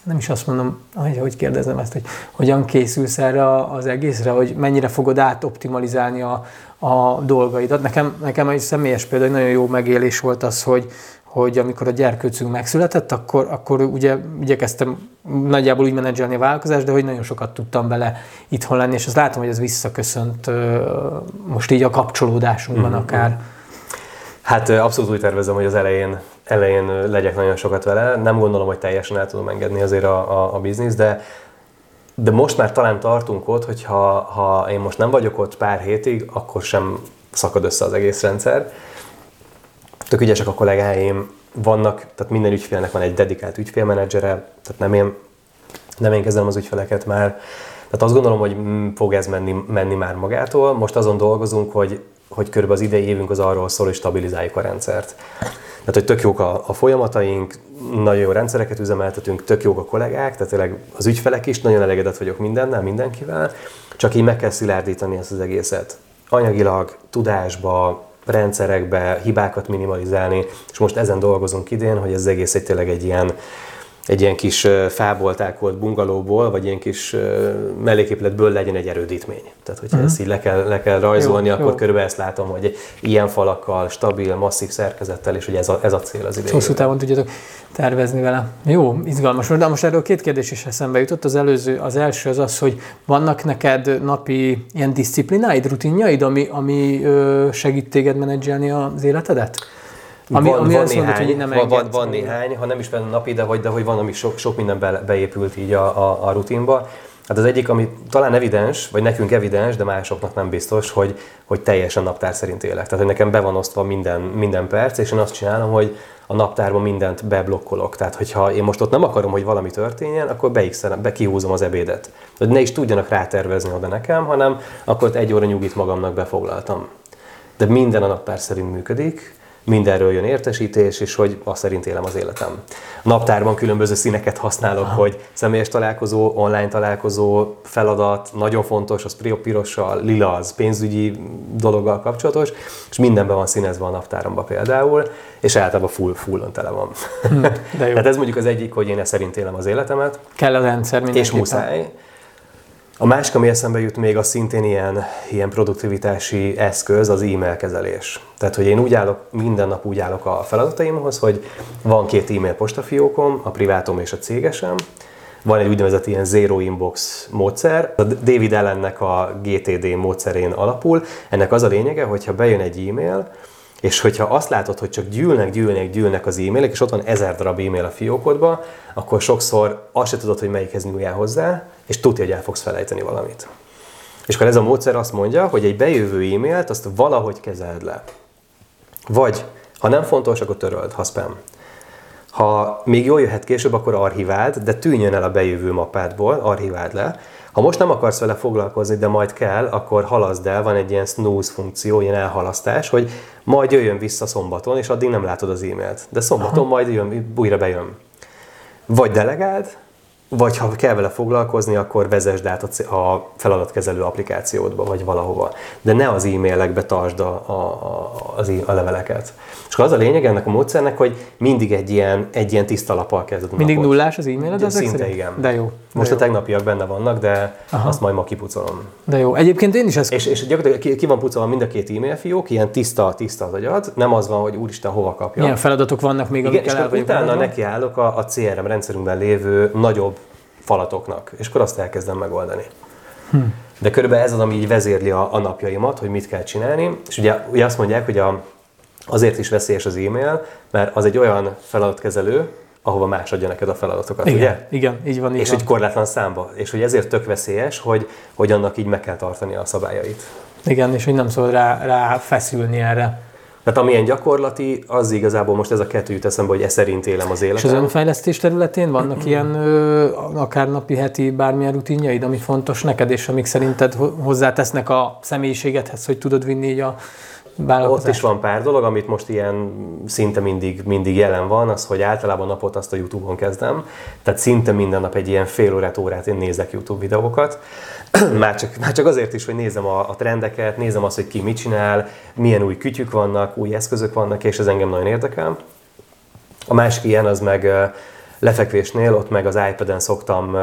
nem is azt mondom, hogy, hogy kérdezem ezt, hogy hogyan készülsz erre az egészre, hogy mennyire fogod átoptimalizálni a, a dolgaidat. Nekem, nekem egy személyes példa, egy nagyon jó megélés volt az, hogy, hogy amikor a gyerkőcünk megszületett, akkor, akkor ugye igyekeztem nagyjából úgy menedzselni a vállalkozást, de hogy nagyon sokat tudtam bele itthon lenni, és azt látom, hogy ez visszaköszönt most így a kapcsolódásunkban mm-hmm. akár. Hát abszolút úgy tervezem, hogy az elején, elején legyek nagyon sokat vele. Nem gondolom, hogy teljesen el tudom engedni azért a, a, a biznisz, de, de most már talán tartunk ott, hogy ha, ha én most nem vagyok ott pár hétig, akkor sem szakad össze az egész rendszer. Tök ügyesek a kollégáim, vannak, tehát minden ügyfélnek van egy dedikált ügyfélmenedzsere, tehát nem én, nem én kezelem az ügyfeleket már. Tehát azt gondolom, hogy fog ez menni, menni már magától. Most azon dolgozunk, hogy hogy körülbelül az idei évünk az arról szól, hogy stabilizáljuk a rendszert. Tehát, hogy tök jók a, a folyamataink, nagyon jó rendszereket üzemeltetünk, tök jók a kollégák, tehát tényleg az ügyfelek is, nagyon elégedett vagyok mindennel, mindenkivel, csak így meg kell szilárdítani ezt az egészet. Anyagilag, tudásba, rendszerekbe, hibákat minimalizálni, és most ezen dolgozunk idén, hogy ez az egész egy tényleg egy ilyen, egy ilyen kis fából tákolt bungalóból, vagy ilyen kis melléképületből legyen egy erődítmény. Tehát, hogyha uh-huh. ezt így le kell, le kell rajzolni, jó, akkor jó. Körülbelül ezt látom, hogy ilyen falakkal, stabil, masszív szerkezettel, és ugye ez a, ez a cél az idejében. Hosszú távon tudjátok tervezni vele. Jó, izgalmas. De most erről két kérdés is eszembe jutott. Az, előző, az első az az, hogy vannak neked napi ilyen disziplináid, rutinjaid, ami, ami segít téged menedzselni az életedet? Ami, van, ami van, néhány, mondod, hogy nem van, van, van néhány, ha nem is benne napi, de hogy, de hogy van, ami sok, sok minden be, beépült így a, a, a rutinba. Hát az egyik, ami talán evidens, vagy nekünk evidens, de másoknak nem biztos, hogy, hogy teljesen naptár szerint élek. Tehát, hogy nekem be van osztva minden, minden perc, és én azt csinálom, hogy a naptárban mindent beblokkolok. Tehát, hogyha én most ott nem akarom, hogy valami történjen, akkor beixelem, bekihúzom az ebédet. Hogy ne is tudjanak rátervezni oda nekem, hanem akkor egy óra nyugit magamnak befoglaltam. De minden a naptár szerint működik. mindenről jön értesítés, és hogy azt szerint élem az életem. Naptárban különböző színeket használok, aha, hogy személyes találkozó, online találkozó, feladat, nagyon fontos, az pirossal, lila az pénzügyi dologgal kapcsolatos, és mindenben van színezve a naptáromban például, és általában full, fullon tele van. Hm, de jó. Tehát ez mondjuk az egyik, hogy én ezt szerint élem az életemet. Kell a rendszer mindenképpen. És muszáj. A másik, ami eszembe jut még, az szintén ilyen, ilyen produktivitási eszköz, az e-mail kezelés. Tehát, hogy én úgy állok, minden nap úgy állok a feladataimhoz, hogy van két e-mail postafiókom, a privátom és a cégesem. Van egy úgynevezett ilyen zero inbox módszer. A David Allennek a gé té dé módszerén alapul. Ennek az a lényege, hogyha bejön egy e-mail, és hogyha azt látod, hogy csak gyűlnek, gyűlnek, gyűlnek az e-mailek, és ott van ezer darab e-mail a fiókodban, akkor sokszor azt se tudod, hogy melyikhez nyúljál hozzá, és tudja, hogy el fogsz felejteni valamit. És akkor ez a módszer azt mondja, hogy egy bejövő e-mailt azt valahogy kezeld le. Vagy, ha nem fontos, akkor töröld, ha spam. Ha még jól jöhet később, akkor archiváld, de tűnjön el a bejövő mappádból, archiváld le. Ha most nem akarsz vele foglalkozni, de majd kell, akkor halaszd el, van egy ilyen snooze funkció, ilyen elhalasztás, hogy majd jöjjön vissza szombaton, és addig nem látod az e-mailt. De szombaton aha, majd jön, újra bejön. Vagy delegáld, vagy ha kell vele foglalkozni, akkor vezesd át a feladatkezelő applikációdba, vagy valahova. De ne az e-mailekbe tartsd a, a, a, a leveleket. És az a lényeg ennek a módszernek, hogy mindig egy ilyen, egy ilyen tiszta lappal kezded a mindig napot. Nullás az e-mailed? Ezek szinte szerint? Igen. De jó. De most jó. A tegnapiak benne vannak, de aha, azt majd ma kipucolom. De jó. Egyébként én is ezt... És, és gyakorlatilag ki van pucolva mind a két e-mail fiók, ilyen tiszta, tiszta az agyad, nem az van, hogy úristen, hova kapja. Milyen feladatok vannak még, amikkel elvegyek. És utána nekiállok a, a cé er em rendszerünkben lévő nagyobb falatoknak, és akkor azt elkezdem megoldani. Hm. De körülbelül ez az, ami így vezérli a, a napjaimat, hogy mit kell csinálni, és ugye, ugye azt mondják, hogy a, azért is veszélyes az e-mail, mert az egy olyan feladatkezelő, ahova más adja neked a feladatokat, igen, ugye? Igen, így van. Így és van. Így korlátlan számba, és hogy ezért tök veszélyes, hogy, hogy annak így meg kell tartani a szabályait. Igen, és hogy nem szabad rá, rá feszülni erre. Tehát amilyen gyakorlati, az igazából most ez a kettő jut eszembe, hogy e szerint élem az életem. És az önfejlesztés területén vannak ilyen ö, akár napi, heti, bármilyen rutinjaid, ami fontos neked, és amik szerinted hozzátesznek a személyiségedhez, hogy tudod vinni így a vállalkozást? Ott is van pár dolog, amit most ilyen szinte mindig, mindig jelen van, az, hogy általában napot azt a YouTube-on kezdem, tehát szinte minden nap egy ilyen fél órát, órát én nézek YouTube videókat. Már csak, már csak azért is, hogy nézem a, a trendeket, nézem azt, hogy ki mit csinál, milyen új kütyük vannak, új eszközök vannak, és ez engem nagyon érdekel. A másik ilyen az meg lefekvésnél, ott meg az iPad-en szoktam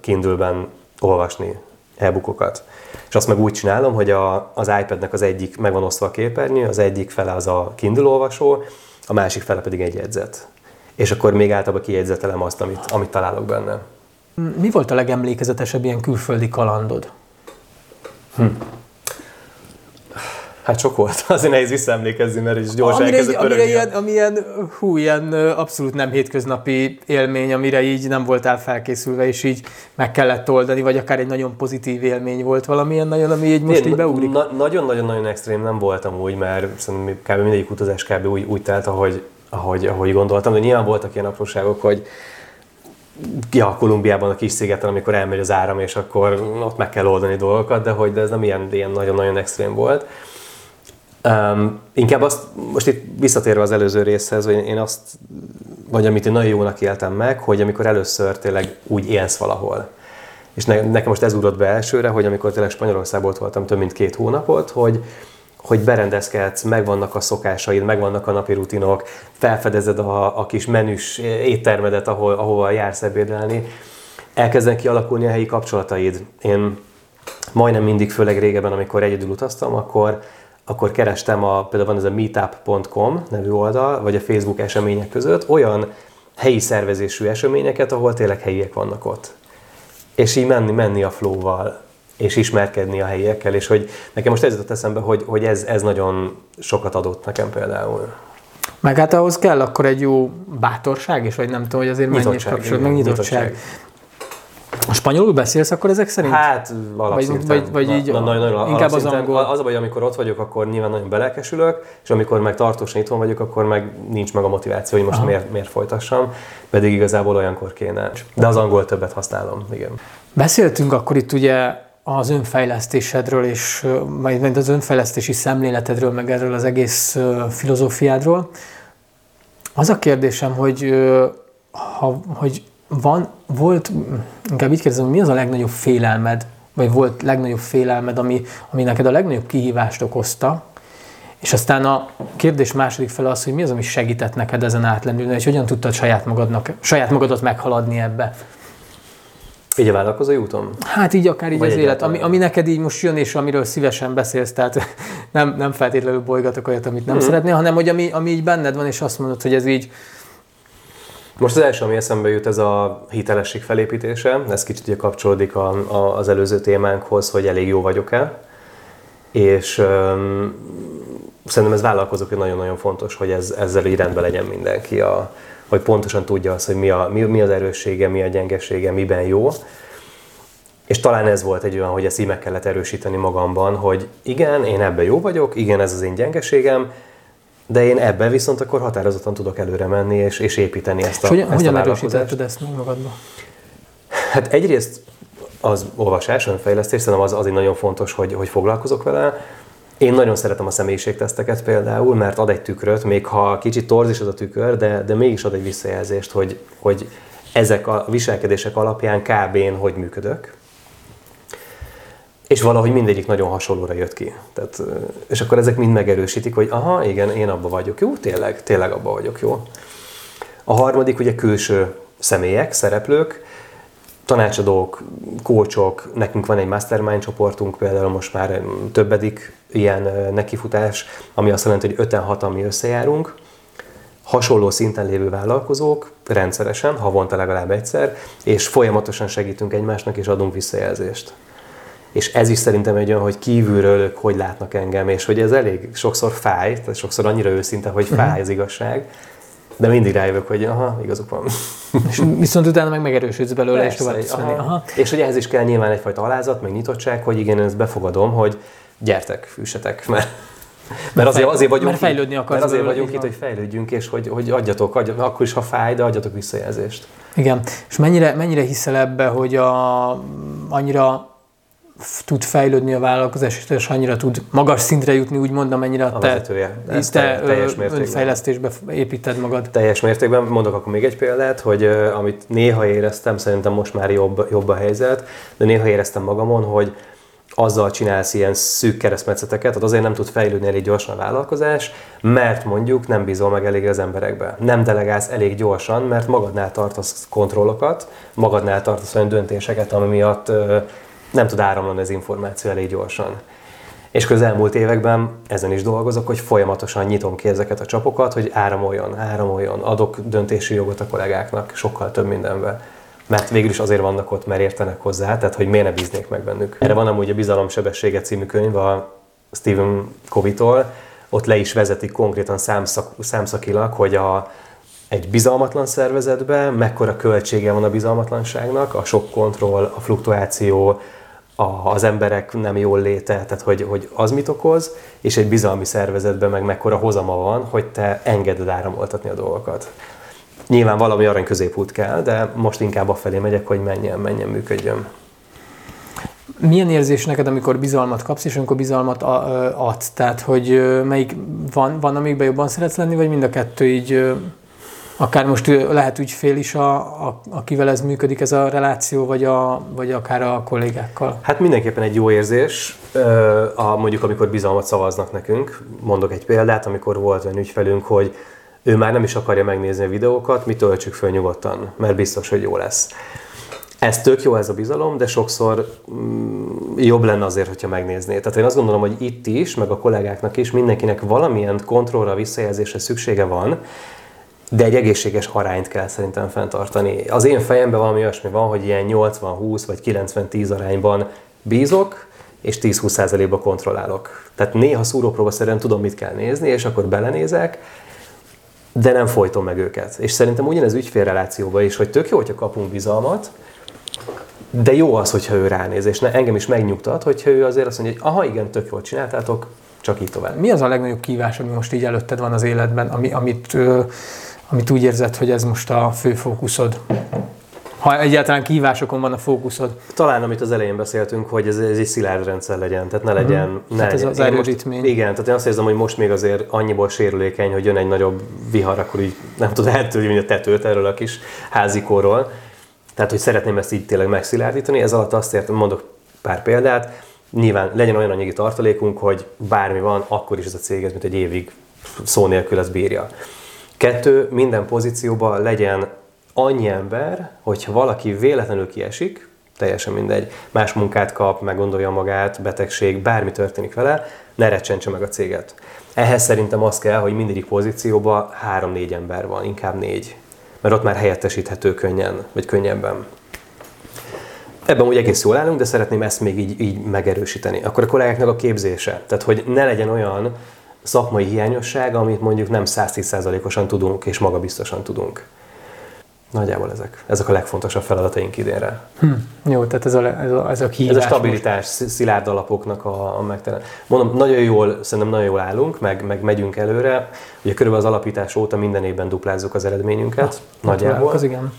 Kindle-ben olvasni e-bookokat. És azt meg úgy csinálom, hogy a, az iPadnek az egyik, meg van osztva a képernyő, az egyik fele az a Kindle olvasó, a másik fele pedig egy jegyzet. És akkor még általában kijegyzetelem azt, amit, amit találok benne. Mi volt a legemlékezetesebb ilyen külföldi kalandod? Hm. Hát sok volt, azért nehéz visszaemlékezni, mert is gyorsan elkezdett pörögni. Amilyen, hú, ilyen abszolút nem hétköznapi élmény, amire így nem voltál felkészülve, és így meg kellett oldani, vagy akár egy nagyon pozitív élmény volt valamilyen nagyon, ami így most én így beugrik. Nagyon-nagyon-nagyon extrém nem voltam úgy, mert szerintem kb. Mindegyik utazás kb. úgy, úgy telt, ahogy, ahogy, ahogy gondoltam, de nyilván voltak ilyen apróságok, hogy ja, Kolumbiában a kis szigeten, amikor elmegy az áram, és akkor ott meg kell oldani dolgokat, de, hogy, de ez nem ilyen, ilyen nagyon-nagyon extrém volt. Um, inkább azt, most itt visszatérve az előző részhez, hogy én azt, vagy amit én nagyon jónak éltem meg, hogy amikor először tényleg úgy élsz valahol. És ne, nekem most ez ugrott be elsőre, hogy amikor tényleg Spanyolországból voltam több mint két hónapot, hogy hogy berendezkedsz, megvannak a szokásaid, megvannak a napi rutinok, felfedezed a, a kis menüs éttermedet, ahol, ahova jársz ebédelni, elkezden kialakulni a helyi kapcsolataid. Én majdnem mindig, főleg régebben, amikor egyedül utaztam, akkor, akkor kerestem, a, például van ez a meetup pont com nevű oldal, vagy a Facebook események között olyan helyi szervezésű eseményeket, ahol tényleg helyiek vannak ott. És így menni, menni a flow-val, és ismerkedni a helyiekkel, és hogy nekem most ez jutott eszembe, hogy, hogy ez, ez nagyon sokat adott nekem például. Meg hát ahhoz kell akkor egy jó bátorság is, vagy nem tudom, hogy azért mennyi is kapcsolat, meg nyitottság. A spanyolul beszélsz akkor ezek szerint? Hát alapszinten. Vagy, vagy így na, na, na, na, inkább alapszinten. Az angol. Az a baj, amikor ott vagyok, akkor nyilván nagyon belelkesülök, és amikor meg tartósan itthon vagyok, akkor meg nincs meg a motiváció, hogy most miért, miért folytassam, pedig igazából olyankor kéne. De az angol többet használom, igen. Beszéltünk akkor itt ugye az önfejlesztésedről, és majd az önfejlesztési szemléletedről, meg erről az egész filozófiádról. Az a kérdésem, hogy, ha, hogy van, volt, inkább így kérdezem, mi az a legnagyobb félelmed, vagy volt legnagyobb félelmed, ami, ami neked a legnagyobb kihívást okozta, és aztán a kérdés második fele az, hogy mi az, ami segített neked ezen átlendülni, és hogyan tudtad saját, magadnak, saját magadat meghaladni ebbe? Így a vállalkozói úton? Hát így akár így vagy az élet, ami, ami neked így most jön, és amiről szívesen beszélsz, tehát nem, nem feltétlenül bolygatok olyat, amit nem mm-hmm. szeretnél, hanem hogy ami, ami így benned van, és azt mondod, hogy ez így... Most az első, ami eszembe jut, ez a hitelesség felépítése. Ez kicsit ugye kapcsolódik a, a, az előző témánkhoz, hogy elég jó vagyok-e. És öm, szerintem ez vállalkozóként nagyon-nagyon fontos, hogy ez, ezzel így rendben legyen mindenki a... hogy pontosan tudja azt, hogy mi, a, mi, mi az erőssége, mi a gyengesége, miben jó. És talán ez volt egy olyan, hogy ezt így meg kellett erősíteni magamban, hogy igen, én ebben jó vagyok, igen, ez az én gyengeségem, de én ebben viszont akkor határozottan tudok előre menni és, és építeni ezt a, és ezt a hogyan erősítetted ezt magadban? Hát egyrészt az olvasás, önfejlesztés, szerintem az, az nagyon fontos, hogy, hogy foglalkozok vele. Én nagyon szeretem a személyiségteszteket például, mert ad egy tükröt, még ha kicsit torz is az a tükör, de, de mégis ad egy visszajelzést, hogy, hogy ezek a viselkedések alapján kb-n hogy működök. És valahogy mindegyik nagyon hasonlóra jött ki. Tehát, és akkor ezek mind megerősítik, hogy aha, igen, én abba vagyok jó, tényleg, tényleg abba vagyok jó. A harmadik ugye külső személyek, szereplők, tanácsadók, coachok, nekünk van egy mastermind csoportunk, például most már többedik ilyen nekifutás, ami azt jelenti, hogy öten-hatan mi összejárunk. Hasonló szinten lévő vállalkozók rendszeresen, havonta legalább egyszer, és folyamatosan segítünk egymásnak, és adunk visszajelzést. És ez is szerintem egy olyan, hogy kívülről ők hogy látnak engem, és hogy ez elég sokszor fáj, tehát sokszor annyira őszinte, hogy fáj az igazság, de mindig rájövök, hogy aha, igazuk van. És viszont utána meg megerősödsz belőle, persze, és tovább tudsz menni. Aha. És hogy ehhez is kell nyilván egyfajta alázat, meg nyitottság, hogy igen, ezt befogadom, hogy gyertek, fűssetek, mert, mert azért, azért vagyunk mert fejlődni akarsz, mert azért vagyunk itt, hogy fejlődjünk, és hogy, hogy adjatok, adjatok, akkor is, ha fáj, de adjatok visszajelzést. Igen, és mennyire, mennyire hiszel ebbe, hogy a, annyira tud fejlődni a vállalkozás, és annyira tud magas szintre jutni, úgymond, amennyire a te, te, te önfejlesztésbe építed magad. Teljes mértékben. Mondok akkor még egy példát, hogy uh, amit néha éreztem, szerintem most már jobb, jobb a helyzet, de néha éreztem magamon, hogy azzal csinálsz ilyen szűk keresztmetszeteket, tehát azért nem tud fejlődni elég gyorsan a vállalkozás, mert mondjuk nem bízol meg elég az emberekbe. Nem delegálsz elég gyorsan, mert magadnál tartasz kontrollokat, magadnál tartasz olyan döntéseket, ami miatt uh, nem tud áramlani az információ elég gyorsan. És az elmúlt években ezen is dolgozok, hogy folyamatosan nyitom ki ezeket a csapokat, hogy áramoljon, áramoljon, adok döntési jogot a kollégáknak sokkal több mindenben. Mert végül is azért vannak ott, mert értenek hozzá, tehát hogy miért ne bíznék meg bennük. Erre van amúgy a Bizalom sebessége című könyv a Stephen Covey-tól, ott le is vezetik konkrétan számszak, számszakilag, hogy a, egy bizalmatlan szervezetben mekkora költsége van a bizalmatlanságnak, a sok kontroll, a fluktuáció, A, az emberek nem jól léte, tehát hogy, hogy az mit okoz, és egy bizalmi szervezetben meg mekkora hozama van, hogy te engeded áramoltatni a dolgokat. Nyilván valami arany középút kell, de most inkább afelé megyek, hogy menjen, menjen, működjön. Milyen érzés neked, amikor bizalmat kapsz, és amikor bizalmat adsz? Tehát, hogy melyik van, van amikben jobban szeretsz lenni, vagy mind a kettő így... Akár most lehet ügyfél is, a, a, akivel ez működik, ez a reláció, vagy, a, vagy akár a kollégákkal? Hát mindenképpen egy jó érzés, a, mondjuk amikor bizalmat szavaznak nekünk. Mondok egy példát, amikor volt olyan ügyfelünk, hogy ő már nem is akarja megnézni a videókat, mi töltsük föl nyugodtan, mert biztos, hogy jó lesz. Ez tök jó, ez a bizalom, de sokszor mm, jobb lenne azért, hogyha megnézné. Tehát én azt gondolom, hogy itt is, meg a kollégáknak is mindenkinek valamilyen kontrollra, visszajelzésre szüksége van, de egy egészséges arányt kell szerintem fenntartani. Az én fejemben valami olyasmi van, hogy ilyen nyolcvan-húsz vagy kilencven-tíz arányban bízok, és tíz-húsz százalékba kontrollálok. Tehát néha szúrópróbaszerűen tudom, mit kell nézni, és akkor belenézek, de nem folytom meg őket. És szerintem ugyanez ügyfélrelációban is, hogy tök jó, hogyha kapunk bizalmat, de jó az, hogyha ő ránéz, és engem is megnyugtat, hogyha ő azért azt mondja, hogy aha, igen, tök jól csináltátok, csak így tovább. Mi az a legnagyobb kihívás, ami most így előtted van az életben, ami, amit... Ö- amit úgy érzed, hogy ez most a fő fókuszod, ha egyáltalán kihívásokon van a fókuszod. Talán, amit az elején beszéltünk, hogy ez, ez egy szilárd rendszer legyen, tehát ne legyen... Mm. Ne hát ez legyen. Az erődítmény. Igen, tehát én azt érzem, hogy most még azért annyiból sérülékeny, hogy jön egy nagyobb vihar, akkor így nem tud eltörni, mint a tetőt erről a kis házikóról. Tehát, hogy szeretném ezt így tényleg megszilárdítani, ez alatt azt értem, mondok pár példát, nyilván legyen olyan anyagi tartalékunk, hogy bármi van, akkor is ez a cég, ez mint egy évig szó nélkül ezt bírja. Kettő, minden pozícióban legyen annyi ember, hogyha valaki véletlenül kiesik, teljesen mindegy, más munkát kap, meggondolja magát, betegség, bármi történik vele, ne recsentse meg a céget. Ehhez szerintem az kell, hogy mindegyik pozícióban három-négy ember van, inkább négy. Mert ott már helyettesíthető könnyen, vagy könnyebben. Ebben úgy egész jól állunk, de szeretném ezt még így, így megerősíteni. Akkor a kollégáknak a képzése. Tehát, hogy ne legyen olyan szakmai hiányosság, amit mondjuk nem száz tíz százalékosan tudunk, és magabiztosan tudunk. Nagyjából ezek. Ezek a legfontosabb feladataink idénre. Hm. Jó, tehát ez a, ez a, ez a kihívás. Ez a stabilitás, most. Szilárd alapoknak a, a megteremtés. Mondom, nagyon jól, szerintem nagyon jól állunk, meg, meg megyünk előre. Ugye körülbelül az alapítás óta minden évben duplázzuk az eredményünket. Na, nagyjából. Az igen.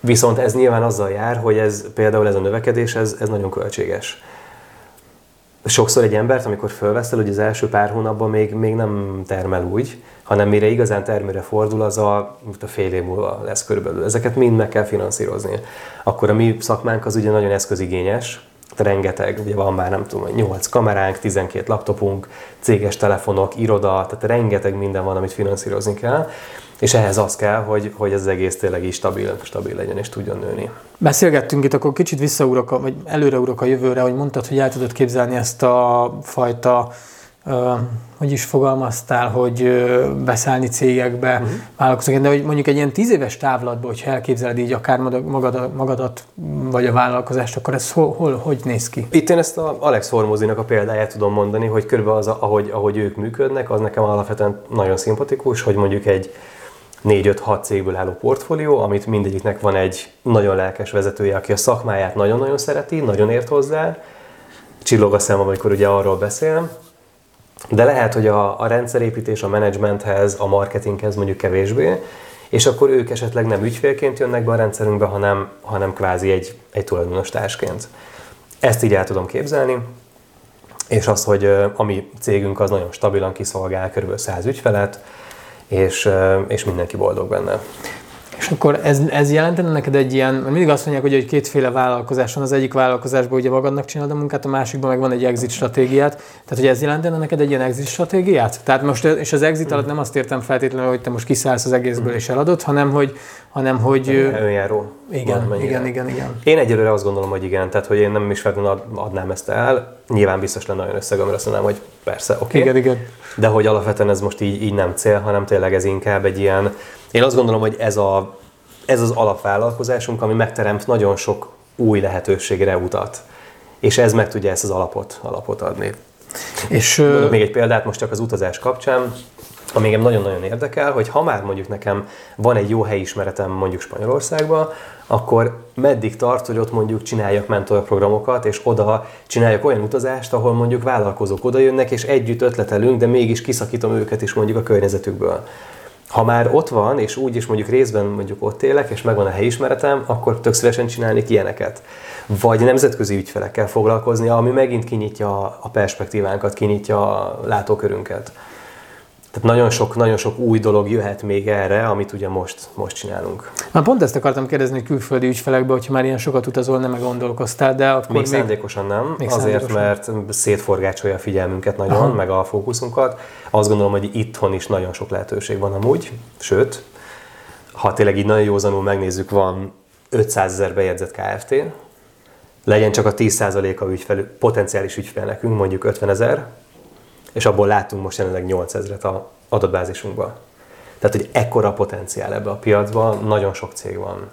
Viszont ez nyilván azzal jár, hogy ez például ez a növekedés, ez, ez nagyon költséges. Sokszor egy embert, amikor fölveszel, hogy az első pár hónapban még, még nem termel úgy, hanem mire igazán termőre fordul, az a, a fél év múlva lesz körülbelül. Ezeket mind meg kell finanszírozni. Akkor a mi szakmánk az ugye nagyon eszközigényes, rengeteg, ugye van már nem tudom, nyolc kameránk, tizenkét laptopunk, céges telefonok, iroda, tehát rengeteg minden van, amit finanszírozni kell. És ehhez az kell, hogy, hogy ez egész tényleg is stabil, stabil legyen és tudjon nőni. Beszélgettünk itt, akkor kicsit visszaúrok, a, vagy előreúrok a jövőre, hogy mondtad, hogy el tudod képzelni ezt a fajta, uh, hogy is fogalmaztál, hogy uh, beszállni cégekbe, uh-huh. vállalkozóként, de hogy mondjuk egy ilyen tíz éves távlatban, hogyha elképzeled így akár magad, magadat, vagy a vállalkozást, akkor ez hol, hol hogy néz ki? Itt én ezt a Alex Hormozinak a példáját tudom mondani, hogy körülbelül az, ahogy, ahogy ők működnek, az nekem alapvetően nagyon szimpatikus, hogy mondjuk egy négy öt hat cégből álló portfólió, amit mindegyiknek van egy nagyon lelkes vezetője, aki a szakmáját nagyon-nagyon szereti, nagyon ért hozzá. Csillog a szem, amikor ugye arról beszél. De lehet, hogy a, a rendszerépítés a menedzsmenthez, a marketinghez mondjuk kevésbé, és akkor ők esetleg nem ügyfélként jönnek be a rendszerünkbe, hanem, hanem kvázi egy, egy tulajdonos társként. Ezt így el tudom képzelni, és az, hogy a mi cégünk az nagyon stabilan kiszolgál körülbelül száz ügyfelet, És, és mindenki boldog benne. És akkor ez, ez jelentene neked egy ilyen, mindig azt mondják, hogy kétféle vállalkozás van, az egyik vállalkozásban ugye magadnak csinálod a munkát, a másikban meg van egy exit stratégiát. Tehát, hogy ez jelentene neked egy ilyen exit stratégiát? Tehát most, és az exit alatt nem azt értem feltétlenül, hogy te most kiszállsz az egészből és eladod, hanem hogy... Hanem, hogy önjáró. Igen, igen, igen, igen, igen. Én egyelőre azt gondolom, hogy igen, tehát, hogy én nem is feltétlenül adnám ezt el. Nyilván biztos lenne olyan összeg, amire azt mondanám, hogy persze, oké. Okay. Igen, igen. De hogy alapvetően ez most így, így nem cél, hanem tényleg ez inkább egy ilyen... Én azt gondolom, hogy ez, a, ez az alapvállalkozásunk, ami megteremt nagyon sok új lehetőségre utat. És ez meg tudja ezt az alapot, alapot adni. És mondok még egy példát most csak az utazás kapcsán, ami engem nagyon-nagyon érdekel, hogy ha már mondjuk nekem van egy jó helyismeretem mondjuk Spanyolországban, akkor meddig tart, hogy ott mondjuk csináljak mentorprogramokat, és oda csináljak olyan utazást, ahol mondjuk vállalkozók odajönnek, és együtt ötletelünk, de mégis kiszakítom őket is mondjuk a környezetükből. Ha már ott van, és úgy is mondjuk részben mondjuk ott élek, és megvan a helyismeretem, akkor tök szívesen csinálnék ilyeneket. Vagy nemzetközi ügyfelekkel foglalkozni, ami megint kinyitja a perspektívánkat, kinyitja a látókörünket. Tehát nagyon sok, nagyon sok új dolog jöhet még erre, amit ugye most, most csinálunk. Na pont ezt akartam kérdezni, hogy külföldi ügyfelekbe, hogyha már ilyen sokat utazol, nem meggondolkoztál, de akkor még... még... szándékosan nem, még azért, szándékosan. Mert szétforgácsolja a figyelmünket nagyon, aha. meg a fókuszunkat. Azt gondolom, hogy itthon is nagyon sok lehetőség van amúgy, sőt, ha tényleg így nagyon józanul megnézzük, van ötszázezer bejegyzett Kft. Legyen csak a tíz százaléka ügyfelő, potenciális ügyfél nekünk, mondjuk ötvenezer, és abból látunk most jelenleg nyolcezret a adatbázisunkban. Tehát, hogy ekkora potenciál ebbe a piacban, nagyon sok cég van.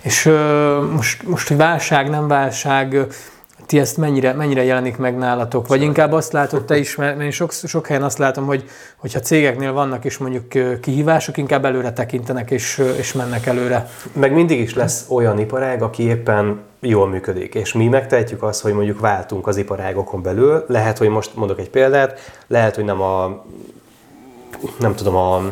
És ö, most, most, hogy válság, nem válság, ti ezt mennyire, mennyire jelenik meg nálatok? Vagy inkább azt látod te is, mert én sok, sok helyen azt látom, hogy hogyha cégeknél vannak is mondjuk kihívások, inkább előre tekintenek és, és mennek előre. Meg mindig is lesz olyan iparág, aki éppen jól működik, és mi megtehetjük azt, hogy mondjuk váltunk az iparágokon belül. Lehet, hogy most mondok egy példát, lehet, hogy nem a, nem tudom, a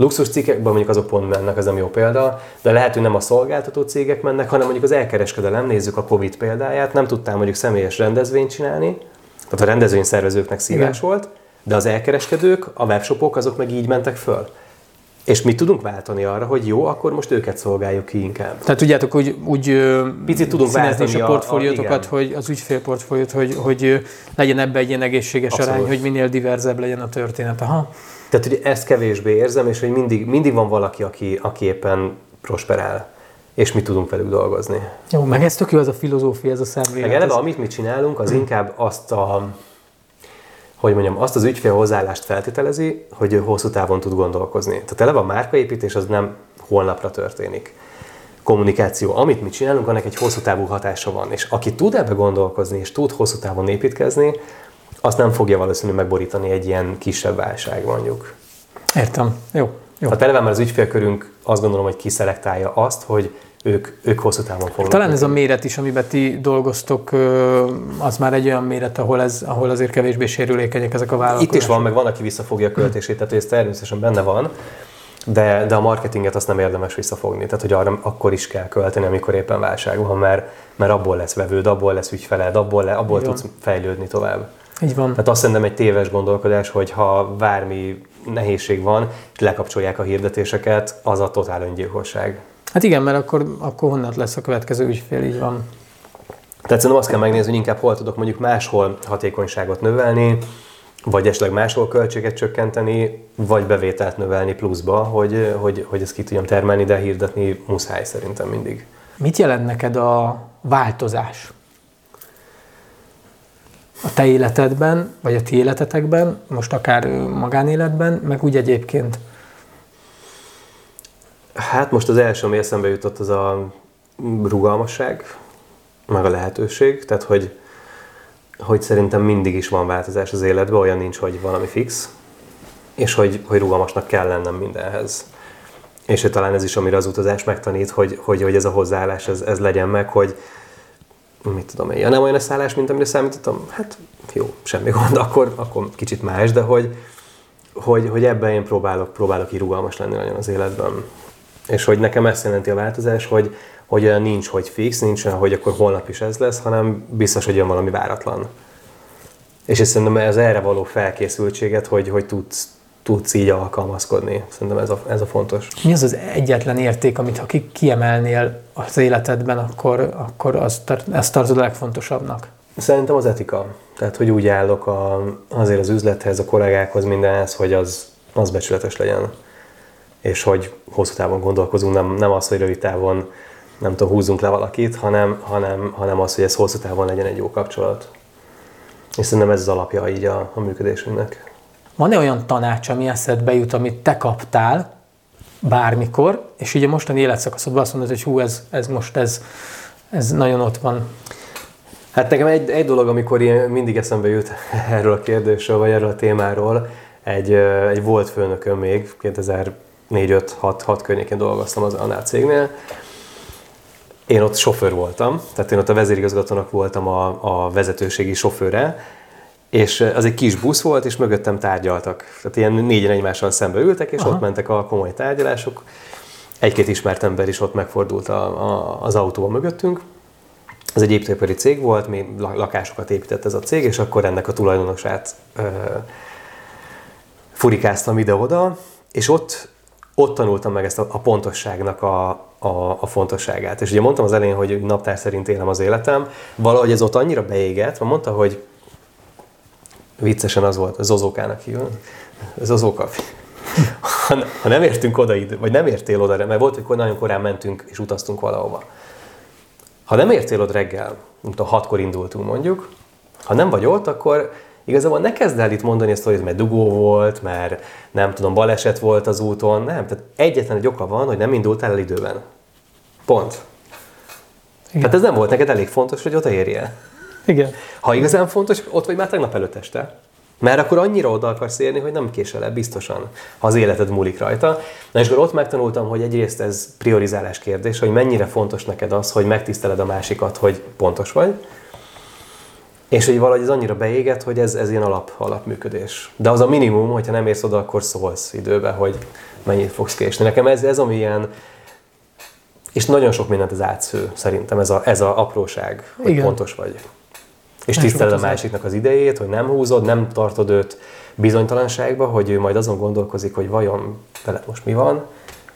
Luxus cikkekben mondjuk azok pont mennek, ez nem jó példa, de lehet, hogy nem a szolgáltató cégek mennek, hanem mondjuk az elkereskedelem, nézzük a Covid példáját, nem tudtál mondjuk személyes rendezvényt csinálni, tehát a rendezvényszervezőknek szívás igen. volt, de az elkereskedők, a webshopok azok meg így mentek föl. És mi tudunk váltani arra, hogy jó, akkor most őket szolgáljuk ki inkább. Tehát tudjátok, hogy úgy picit tudunk váltani a portfóliótokat, hogy az ügyfélportfóliót, hogy, hogy legyen ebben egy ilyen egészséges abszolút. Arány, hogy minél diverzebb legyen a történet. Aha. Tehát ugye ezt kevésbé érzem, és hogy mindig, mindig van valaki, aki, aki éppen prosperál, és mi tudunk velük dolgozni. Jó, meg ez tök jó, ez a filozófia, ez a szemlélet. Meg eleve, ez... amit mi csinálunk, az inkább azt a... hogy mondjam, azt az ügyfél hozzáállást feltételezi, hogy ő hosszú távon tud gondolkozni. Tehát eleve a márkaépítés az nem holnapra történik. Kommunikáció, amit mi csinálunk, annak egy hosszú távú hatása van. És aki tud ebbe gondolkozni, és tud hosszú távon építkezni, azt nem fogja valószínűleg megborítani egy ilyen kisebb válság, mondjuk. Értem. Jó. Jó. Tehát eleve már az ügyfélkörünk azt gondolom, hogy kiszelektálja azt, hogy Ők, ők hosszú távon foglalkoznak. Talán ez a méret is, amiben ti dolgoztok, az már egy olyan méret, ahol, ez, ahol azért kevésbé sérülékenyek ezek a vállalkozások. Itt is van, meg van, aki visszafogja a költését, tehát ez természetesen benne van, de, de a marketinget azt nem érdemes visszafogni. Tehát, hogy arra akkor is kell költeni, amikor éppen válság van, mert, mert abból lesz vevőd, abból lesz ügyfeled, abból, le, abból tudsz fejlődni tovább. Így van. Tehát azt szerintem egy téves gondolkodás, hogy ha bármi nehézség van, és lekapcsolják a hirdetéseket, az a totál öngyilkosság. Hát igen, mert akkor, akkor honnan lesz a következő ügyfél, így van. Tehát szerintem azt kell megnézni, hogy inkább hol tudok mondjuk máshol hatékonyságot növelni, vagy esetleg máshol költséget csökkenteni, vagy bevételt növelni pluszba, hogy, hogy, hogy ezt ki tudjam termelni, de hirdetni muszáj szerintem mindig. Mit jelent neked a változás? A te életedben, vagy a ti életetekben, most akár magánéletben, meg úgy egyébként? Hát most az első, ami eszembe jutott, az a rugalmasság, meg a lehetőség. Tehát, hogy, hogy szerintem mindig is van változás az életben, olyan nincs, hogy valami fix, és hogy, hogy rugalmasnak kell lennem mindenhez. És talán ez is, amire az utazás megtanít, hogy, hogy, hogy ez a hozzáállás, ez, ez legyen meg, hogy mit tudom én, nem olyan a szállás, mint amire számítottam, hát jó, semmi gond, akkor, akkor kicsit más, de hogy, hogy, hogy ebben én próbálok, próbálok így rugalmas lenni nagyon az életben. És hogy nekem ezt jelenti a változás, hogy, hogy olyan nincs, hogy fix, nincs olyan, hogy akkor holnap is ez lesz, hanem biztos, hogy jön valami váratlan. És szerintem ez erre való felkészültséget, hogy, hogy tudsz, tudsz így alkalmazkodni. Szerintem ez a, ez a fontos. Mi az az egyetlen érték, amit ha kiemelnél az életedben, akkor, akkor azt, azt tartod a legfontosabbnak? Szerintem az etika. Tehát, hogy úgy állok a, azért az üzlethez, a kollégákhoz, mindenhez, hogy az, az becsületes legyen. És hogy hosszú távon gondolkozunk, nem, nem az, hogy rövid távon, nem tudom, húzzunk le valakit, hanem, hanem, hanem az, hogy ez hosszú távon legyen egy jó kapcsolat. És szerintem ez az alapja így a, a működésünknek. Van-e olyan tanács, ami eszedbe jut, amit te kaptál bármikor, és ugye mostani életszakaszodban azt mondod, hogy hú, ez, ez most ez, ez nagyon ott van? Hát nekem egy, egy dolog, amikor ilyen mindig eszembe jut erről a kérdésről, vagy erről a témáról, egy, egy volt főnököm még, kétezer-négy, öt, hat környékén dolgoztam az annál cégnél. Én ott sofőr voltam, tehát én ott a vezérigazgatónak voltam a, a vezetőségi sofőre, és az egy kis busz volt, és mögöttem tárgyaltak. Tehát ilyen négyen egymással szembe ültek, és aha. ott mentek a komoly tárgyalások. Egy-két ismert ember is ott megfordult a, a, az autóba mögöttünk. Ez egy építőipari cég volt, mi lakásokat épített ez a cég, és akkor ennek a tulajdonosát ö, furikáztam ide-oda, és ott Ott tanultam meg ezt a, a pontosságnak a, a, a fontosságát. És ugye mondtam az elején, hogy naptár szerint élem az életem. Valahogy ez ott annyira beégett, mert mondta, hogy viccesen az volt, Zozókának hívja. Zozóka. Ha, ha nem értünk oda, vagy nem értél oda, mert volt, hogy nagyon korán mentünk és utaztunk valahova. Ha nem értél oda reggel, nem tudom, hatkor indultunk mondjuk, ha nem vagy ott, akkor... Igazából ne kezd el itt mondani a sztorit, mert dugó volt, mert nem tudom, baleset volt az úton, nem. Tehát egyetlen egy oka van, hogy nem indultál el időben. Pont. Igen. Tehát ez nem volt neked elég fontos, hogy odaérjél. Igen. Ha igazán fontos, ott vagy már tegnap előtt este. Mert akkor annyira oda akarsz érni, hogy nem késel el biztosan, ha az életed múlik rajta. Na és akkor ott megtanultam, hogy egyrészt ez priorizálás kérdés, hogy mennyire fontos neked az, hogy megtiszteled a másikat, hogy pontos vagy. És hogy valahogy ez annyira beégett, hogy ez, ez ilyen alap, alapműködés. De az a minimum, hogyha nem érsz oda, akkor szólsz időbe, hogy mennyit fogsz késni. Nekem ez, ez ami ilyen, és nagyon sok mindent ez átsző, szerintem ez a, ez a apróság, hogy igen, pontos vagy. És tiszteled a másiknak az idejét, hogy nem húzod, nem tartod őt bizonytalanságba, hogy ő majd azon gondolkozik, hogy vajon veled most mi van,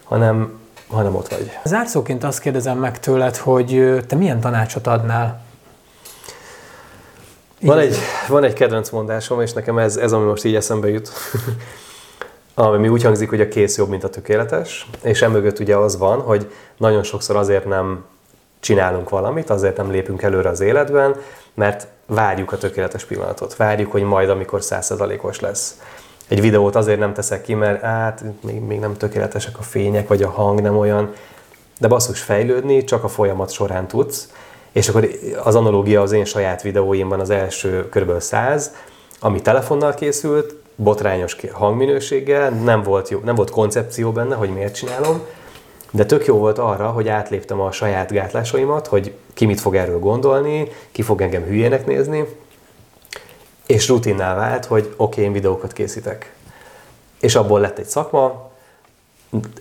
hanem, hanem ott vagy. Zárszóként azt kérdezem meg tőled, hogy te milyen tanácsot adnál? Van egy, van egy kedvenc mondásom, és nekem ez, ez ami most így eszembe jut, ami úgy hangzik, hogy a kész jobb, mint a tökéletes, és emögött ugye az van, hogy nagyon sokszor azért nem csinálunk valamit, azért nem lépünk előre az életben, mert várjuk a tökéletes pillanatot, várjuk, hogy majd, amikor száz százalékos lesz. Egy videót azért nem teszek ki, mert hát még, még nem tökéletesek a fények, vagy a hang nem olyan, de basszus, fejlődni csak a folyamat során tudsz. És akkor az analógia az én saját videóimban az első kb. száz, ami telefonnal készült, botrányos hangminőséggel, nem volt, jó, nem volt koncepció benne, hogy miért csinálom, de tök jó volt arra, hogy átléptem a saját gátlásaimat, hogy ki mit fog erről gondolni, ki fog engem hülyének nézni, és rutinná vált, hogy oké, okay, én videókat készítek. És abból lett egy szakma,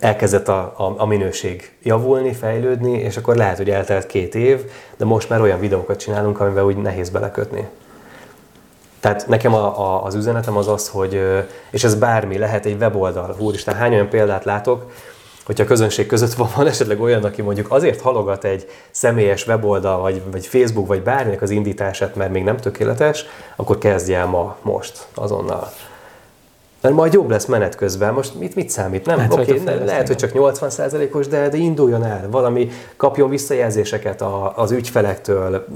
elkezdett a, a, a minőség javulni, fejlődni, és akkor lehet, hogy eltelt két év, de most már olyan videókat csinálunk, amivel úgy nehéz belekötni. Tehát nekem a, a, az üzenetem az az, hogy, és ez bármi, lehet egy weboldal, úristen, hány olyan példát látok, hogyha a közönség között van, van esetleg olyan, aki mondjuk azért halogat egy személyes weboldal, vagy, vagy Facebook, vagy bárminek az indítását, mert még nem tökéletes, akkor kezdj el ma, most, azonnal. Mert majd jobb lesz menet közben, most mit, mit számít? Nem, hát, okay, hogy ne, lehet, hogy csak nyolcvan százalékos, de, de induljon el, valami kapjon visszajelzéseket a, az ügyfelektől,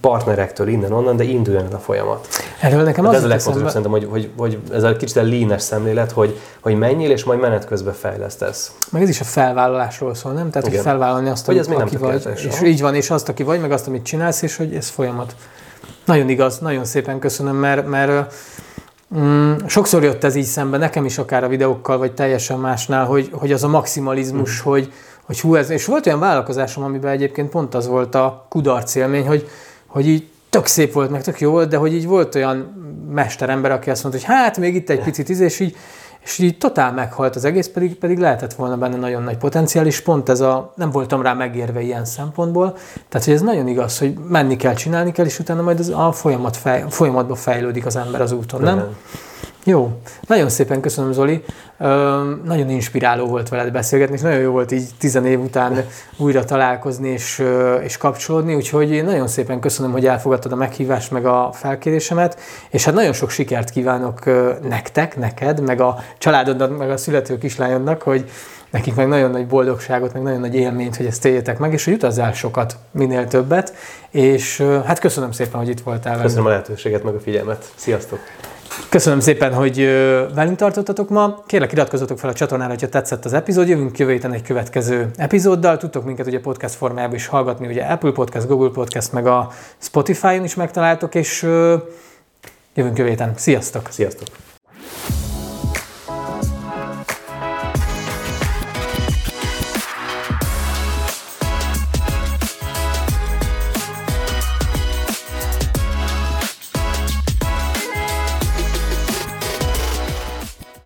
partnerektől, innen-onnan, de induljon el a folyamat. Erről nekem az, az, az a legfontosabb be... szerintem, hogy, hogy, hogy ez a kicsit a lean-es szemlélet, hogy, hogy menjél és majd menet közben fejlesztesz. Meg ez is a felvállalásról szól, nem? Tehát, igen, hogy felvállalni azt, hogy amit, aki vagy. És így van, és azt, aki vagy, meg azt, amit csinálsz, és hogy ez folyamat. Nagyon igaz, nagyon szépen köszönöm, mert, mert Mm, sokszor jött ez így szembe, nekem is akár a videókkal, vagy teljesen másnál, hogy, hogy az a maximalizmus, mm. hogy, hogy hú, ez... És volt olyan vállalkozásom, amiben egyébként pont az volt a kudarc élmény, hogy, hogy így tök szép volt, meg tök jó volt, de hogy így volt olyan mesterember, aki azt mondta, hogy hát még itt egy picit íz, és így, és így totál meghalt az egész, pedig, pedig lehetett volna benne nagyon nagy potenciál, és pont ez a... Nem voltam rá megérve ilyen szempontból, tehát hogy ez nagyon igaz, hogy menni kell, csinálni kell, és utána majd az a folyamat fej, folyamatban fejlődik az ember az úton, nem? nem? Jó. Nagyon szépen köszönöm, Zoli. Ö, nagyon inspiráló volt veled beszélgetni, és nagyon jó volt így tizen év után újra találkozni és, és kapcsolódni, úgyhogy nagyon szépen köszönöm, hogy elfogadtad a meghívást meg a felkérésemet, és hát nagyon sok sikert kívánok nektek, neked, meg a családodnak, meg a születő kislányodnak, hogy nekik meg nagyon nagy boldogságot, meg nagyon nagy élményt, hogy ezt éljétek meg, és hogy utazzál sokat, minél többet, és hát köszönöm szépen, hogy itt voltál velem. Köszönöm a lehetőséget, meg a figyelmet. Sziasztok! Köszönöm szépen, hogy velünk tartottatok ma. Kérlek, iratkozzatok fel a csatornára, hogyha tetszett az epizód. Jövünk jövő héten egy következő epizóddal. Tudtok minket ugye podcast formájában is hallgatni, ugye Apple Podcast, Google Podcast, meg a Spotify-on is megtaláltok, és jövünk jövő héten. Sziasztok! Sziasztok!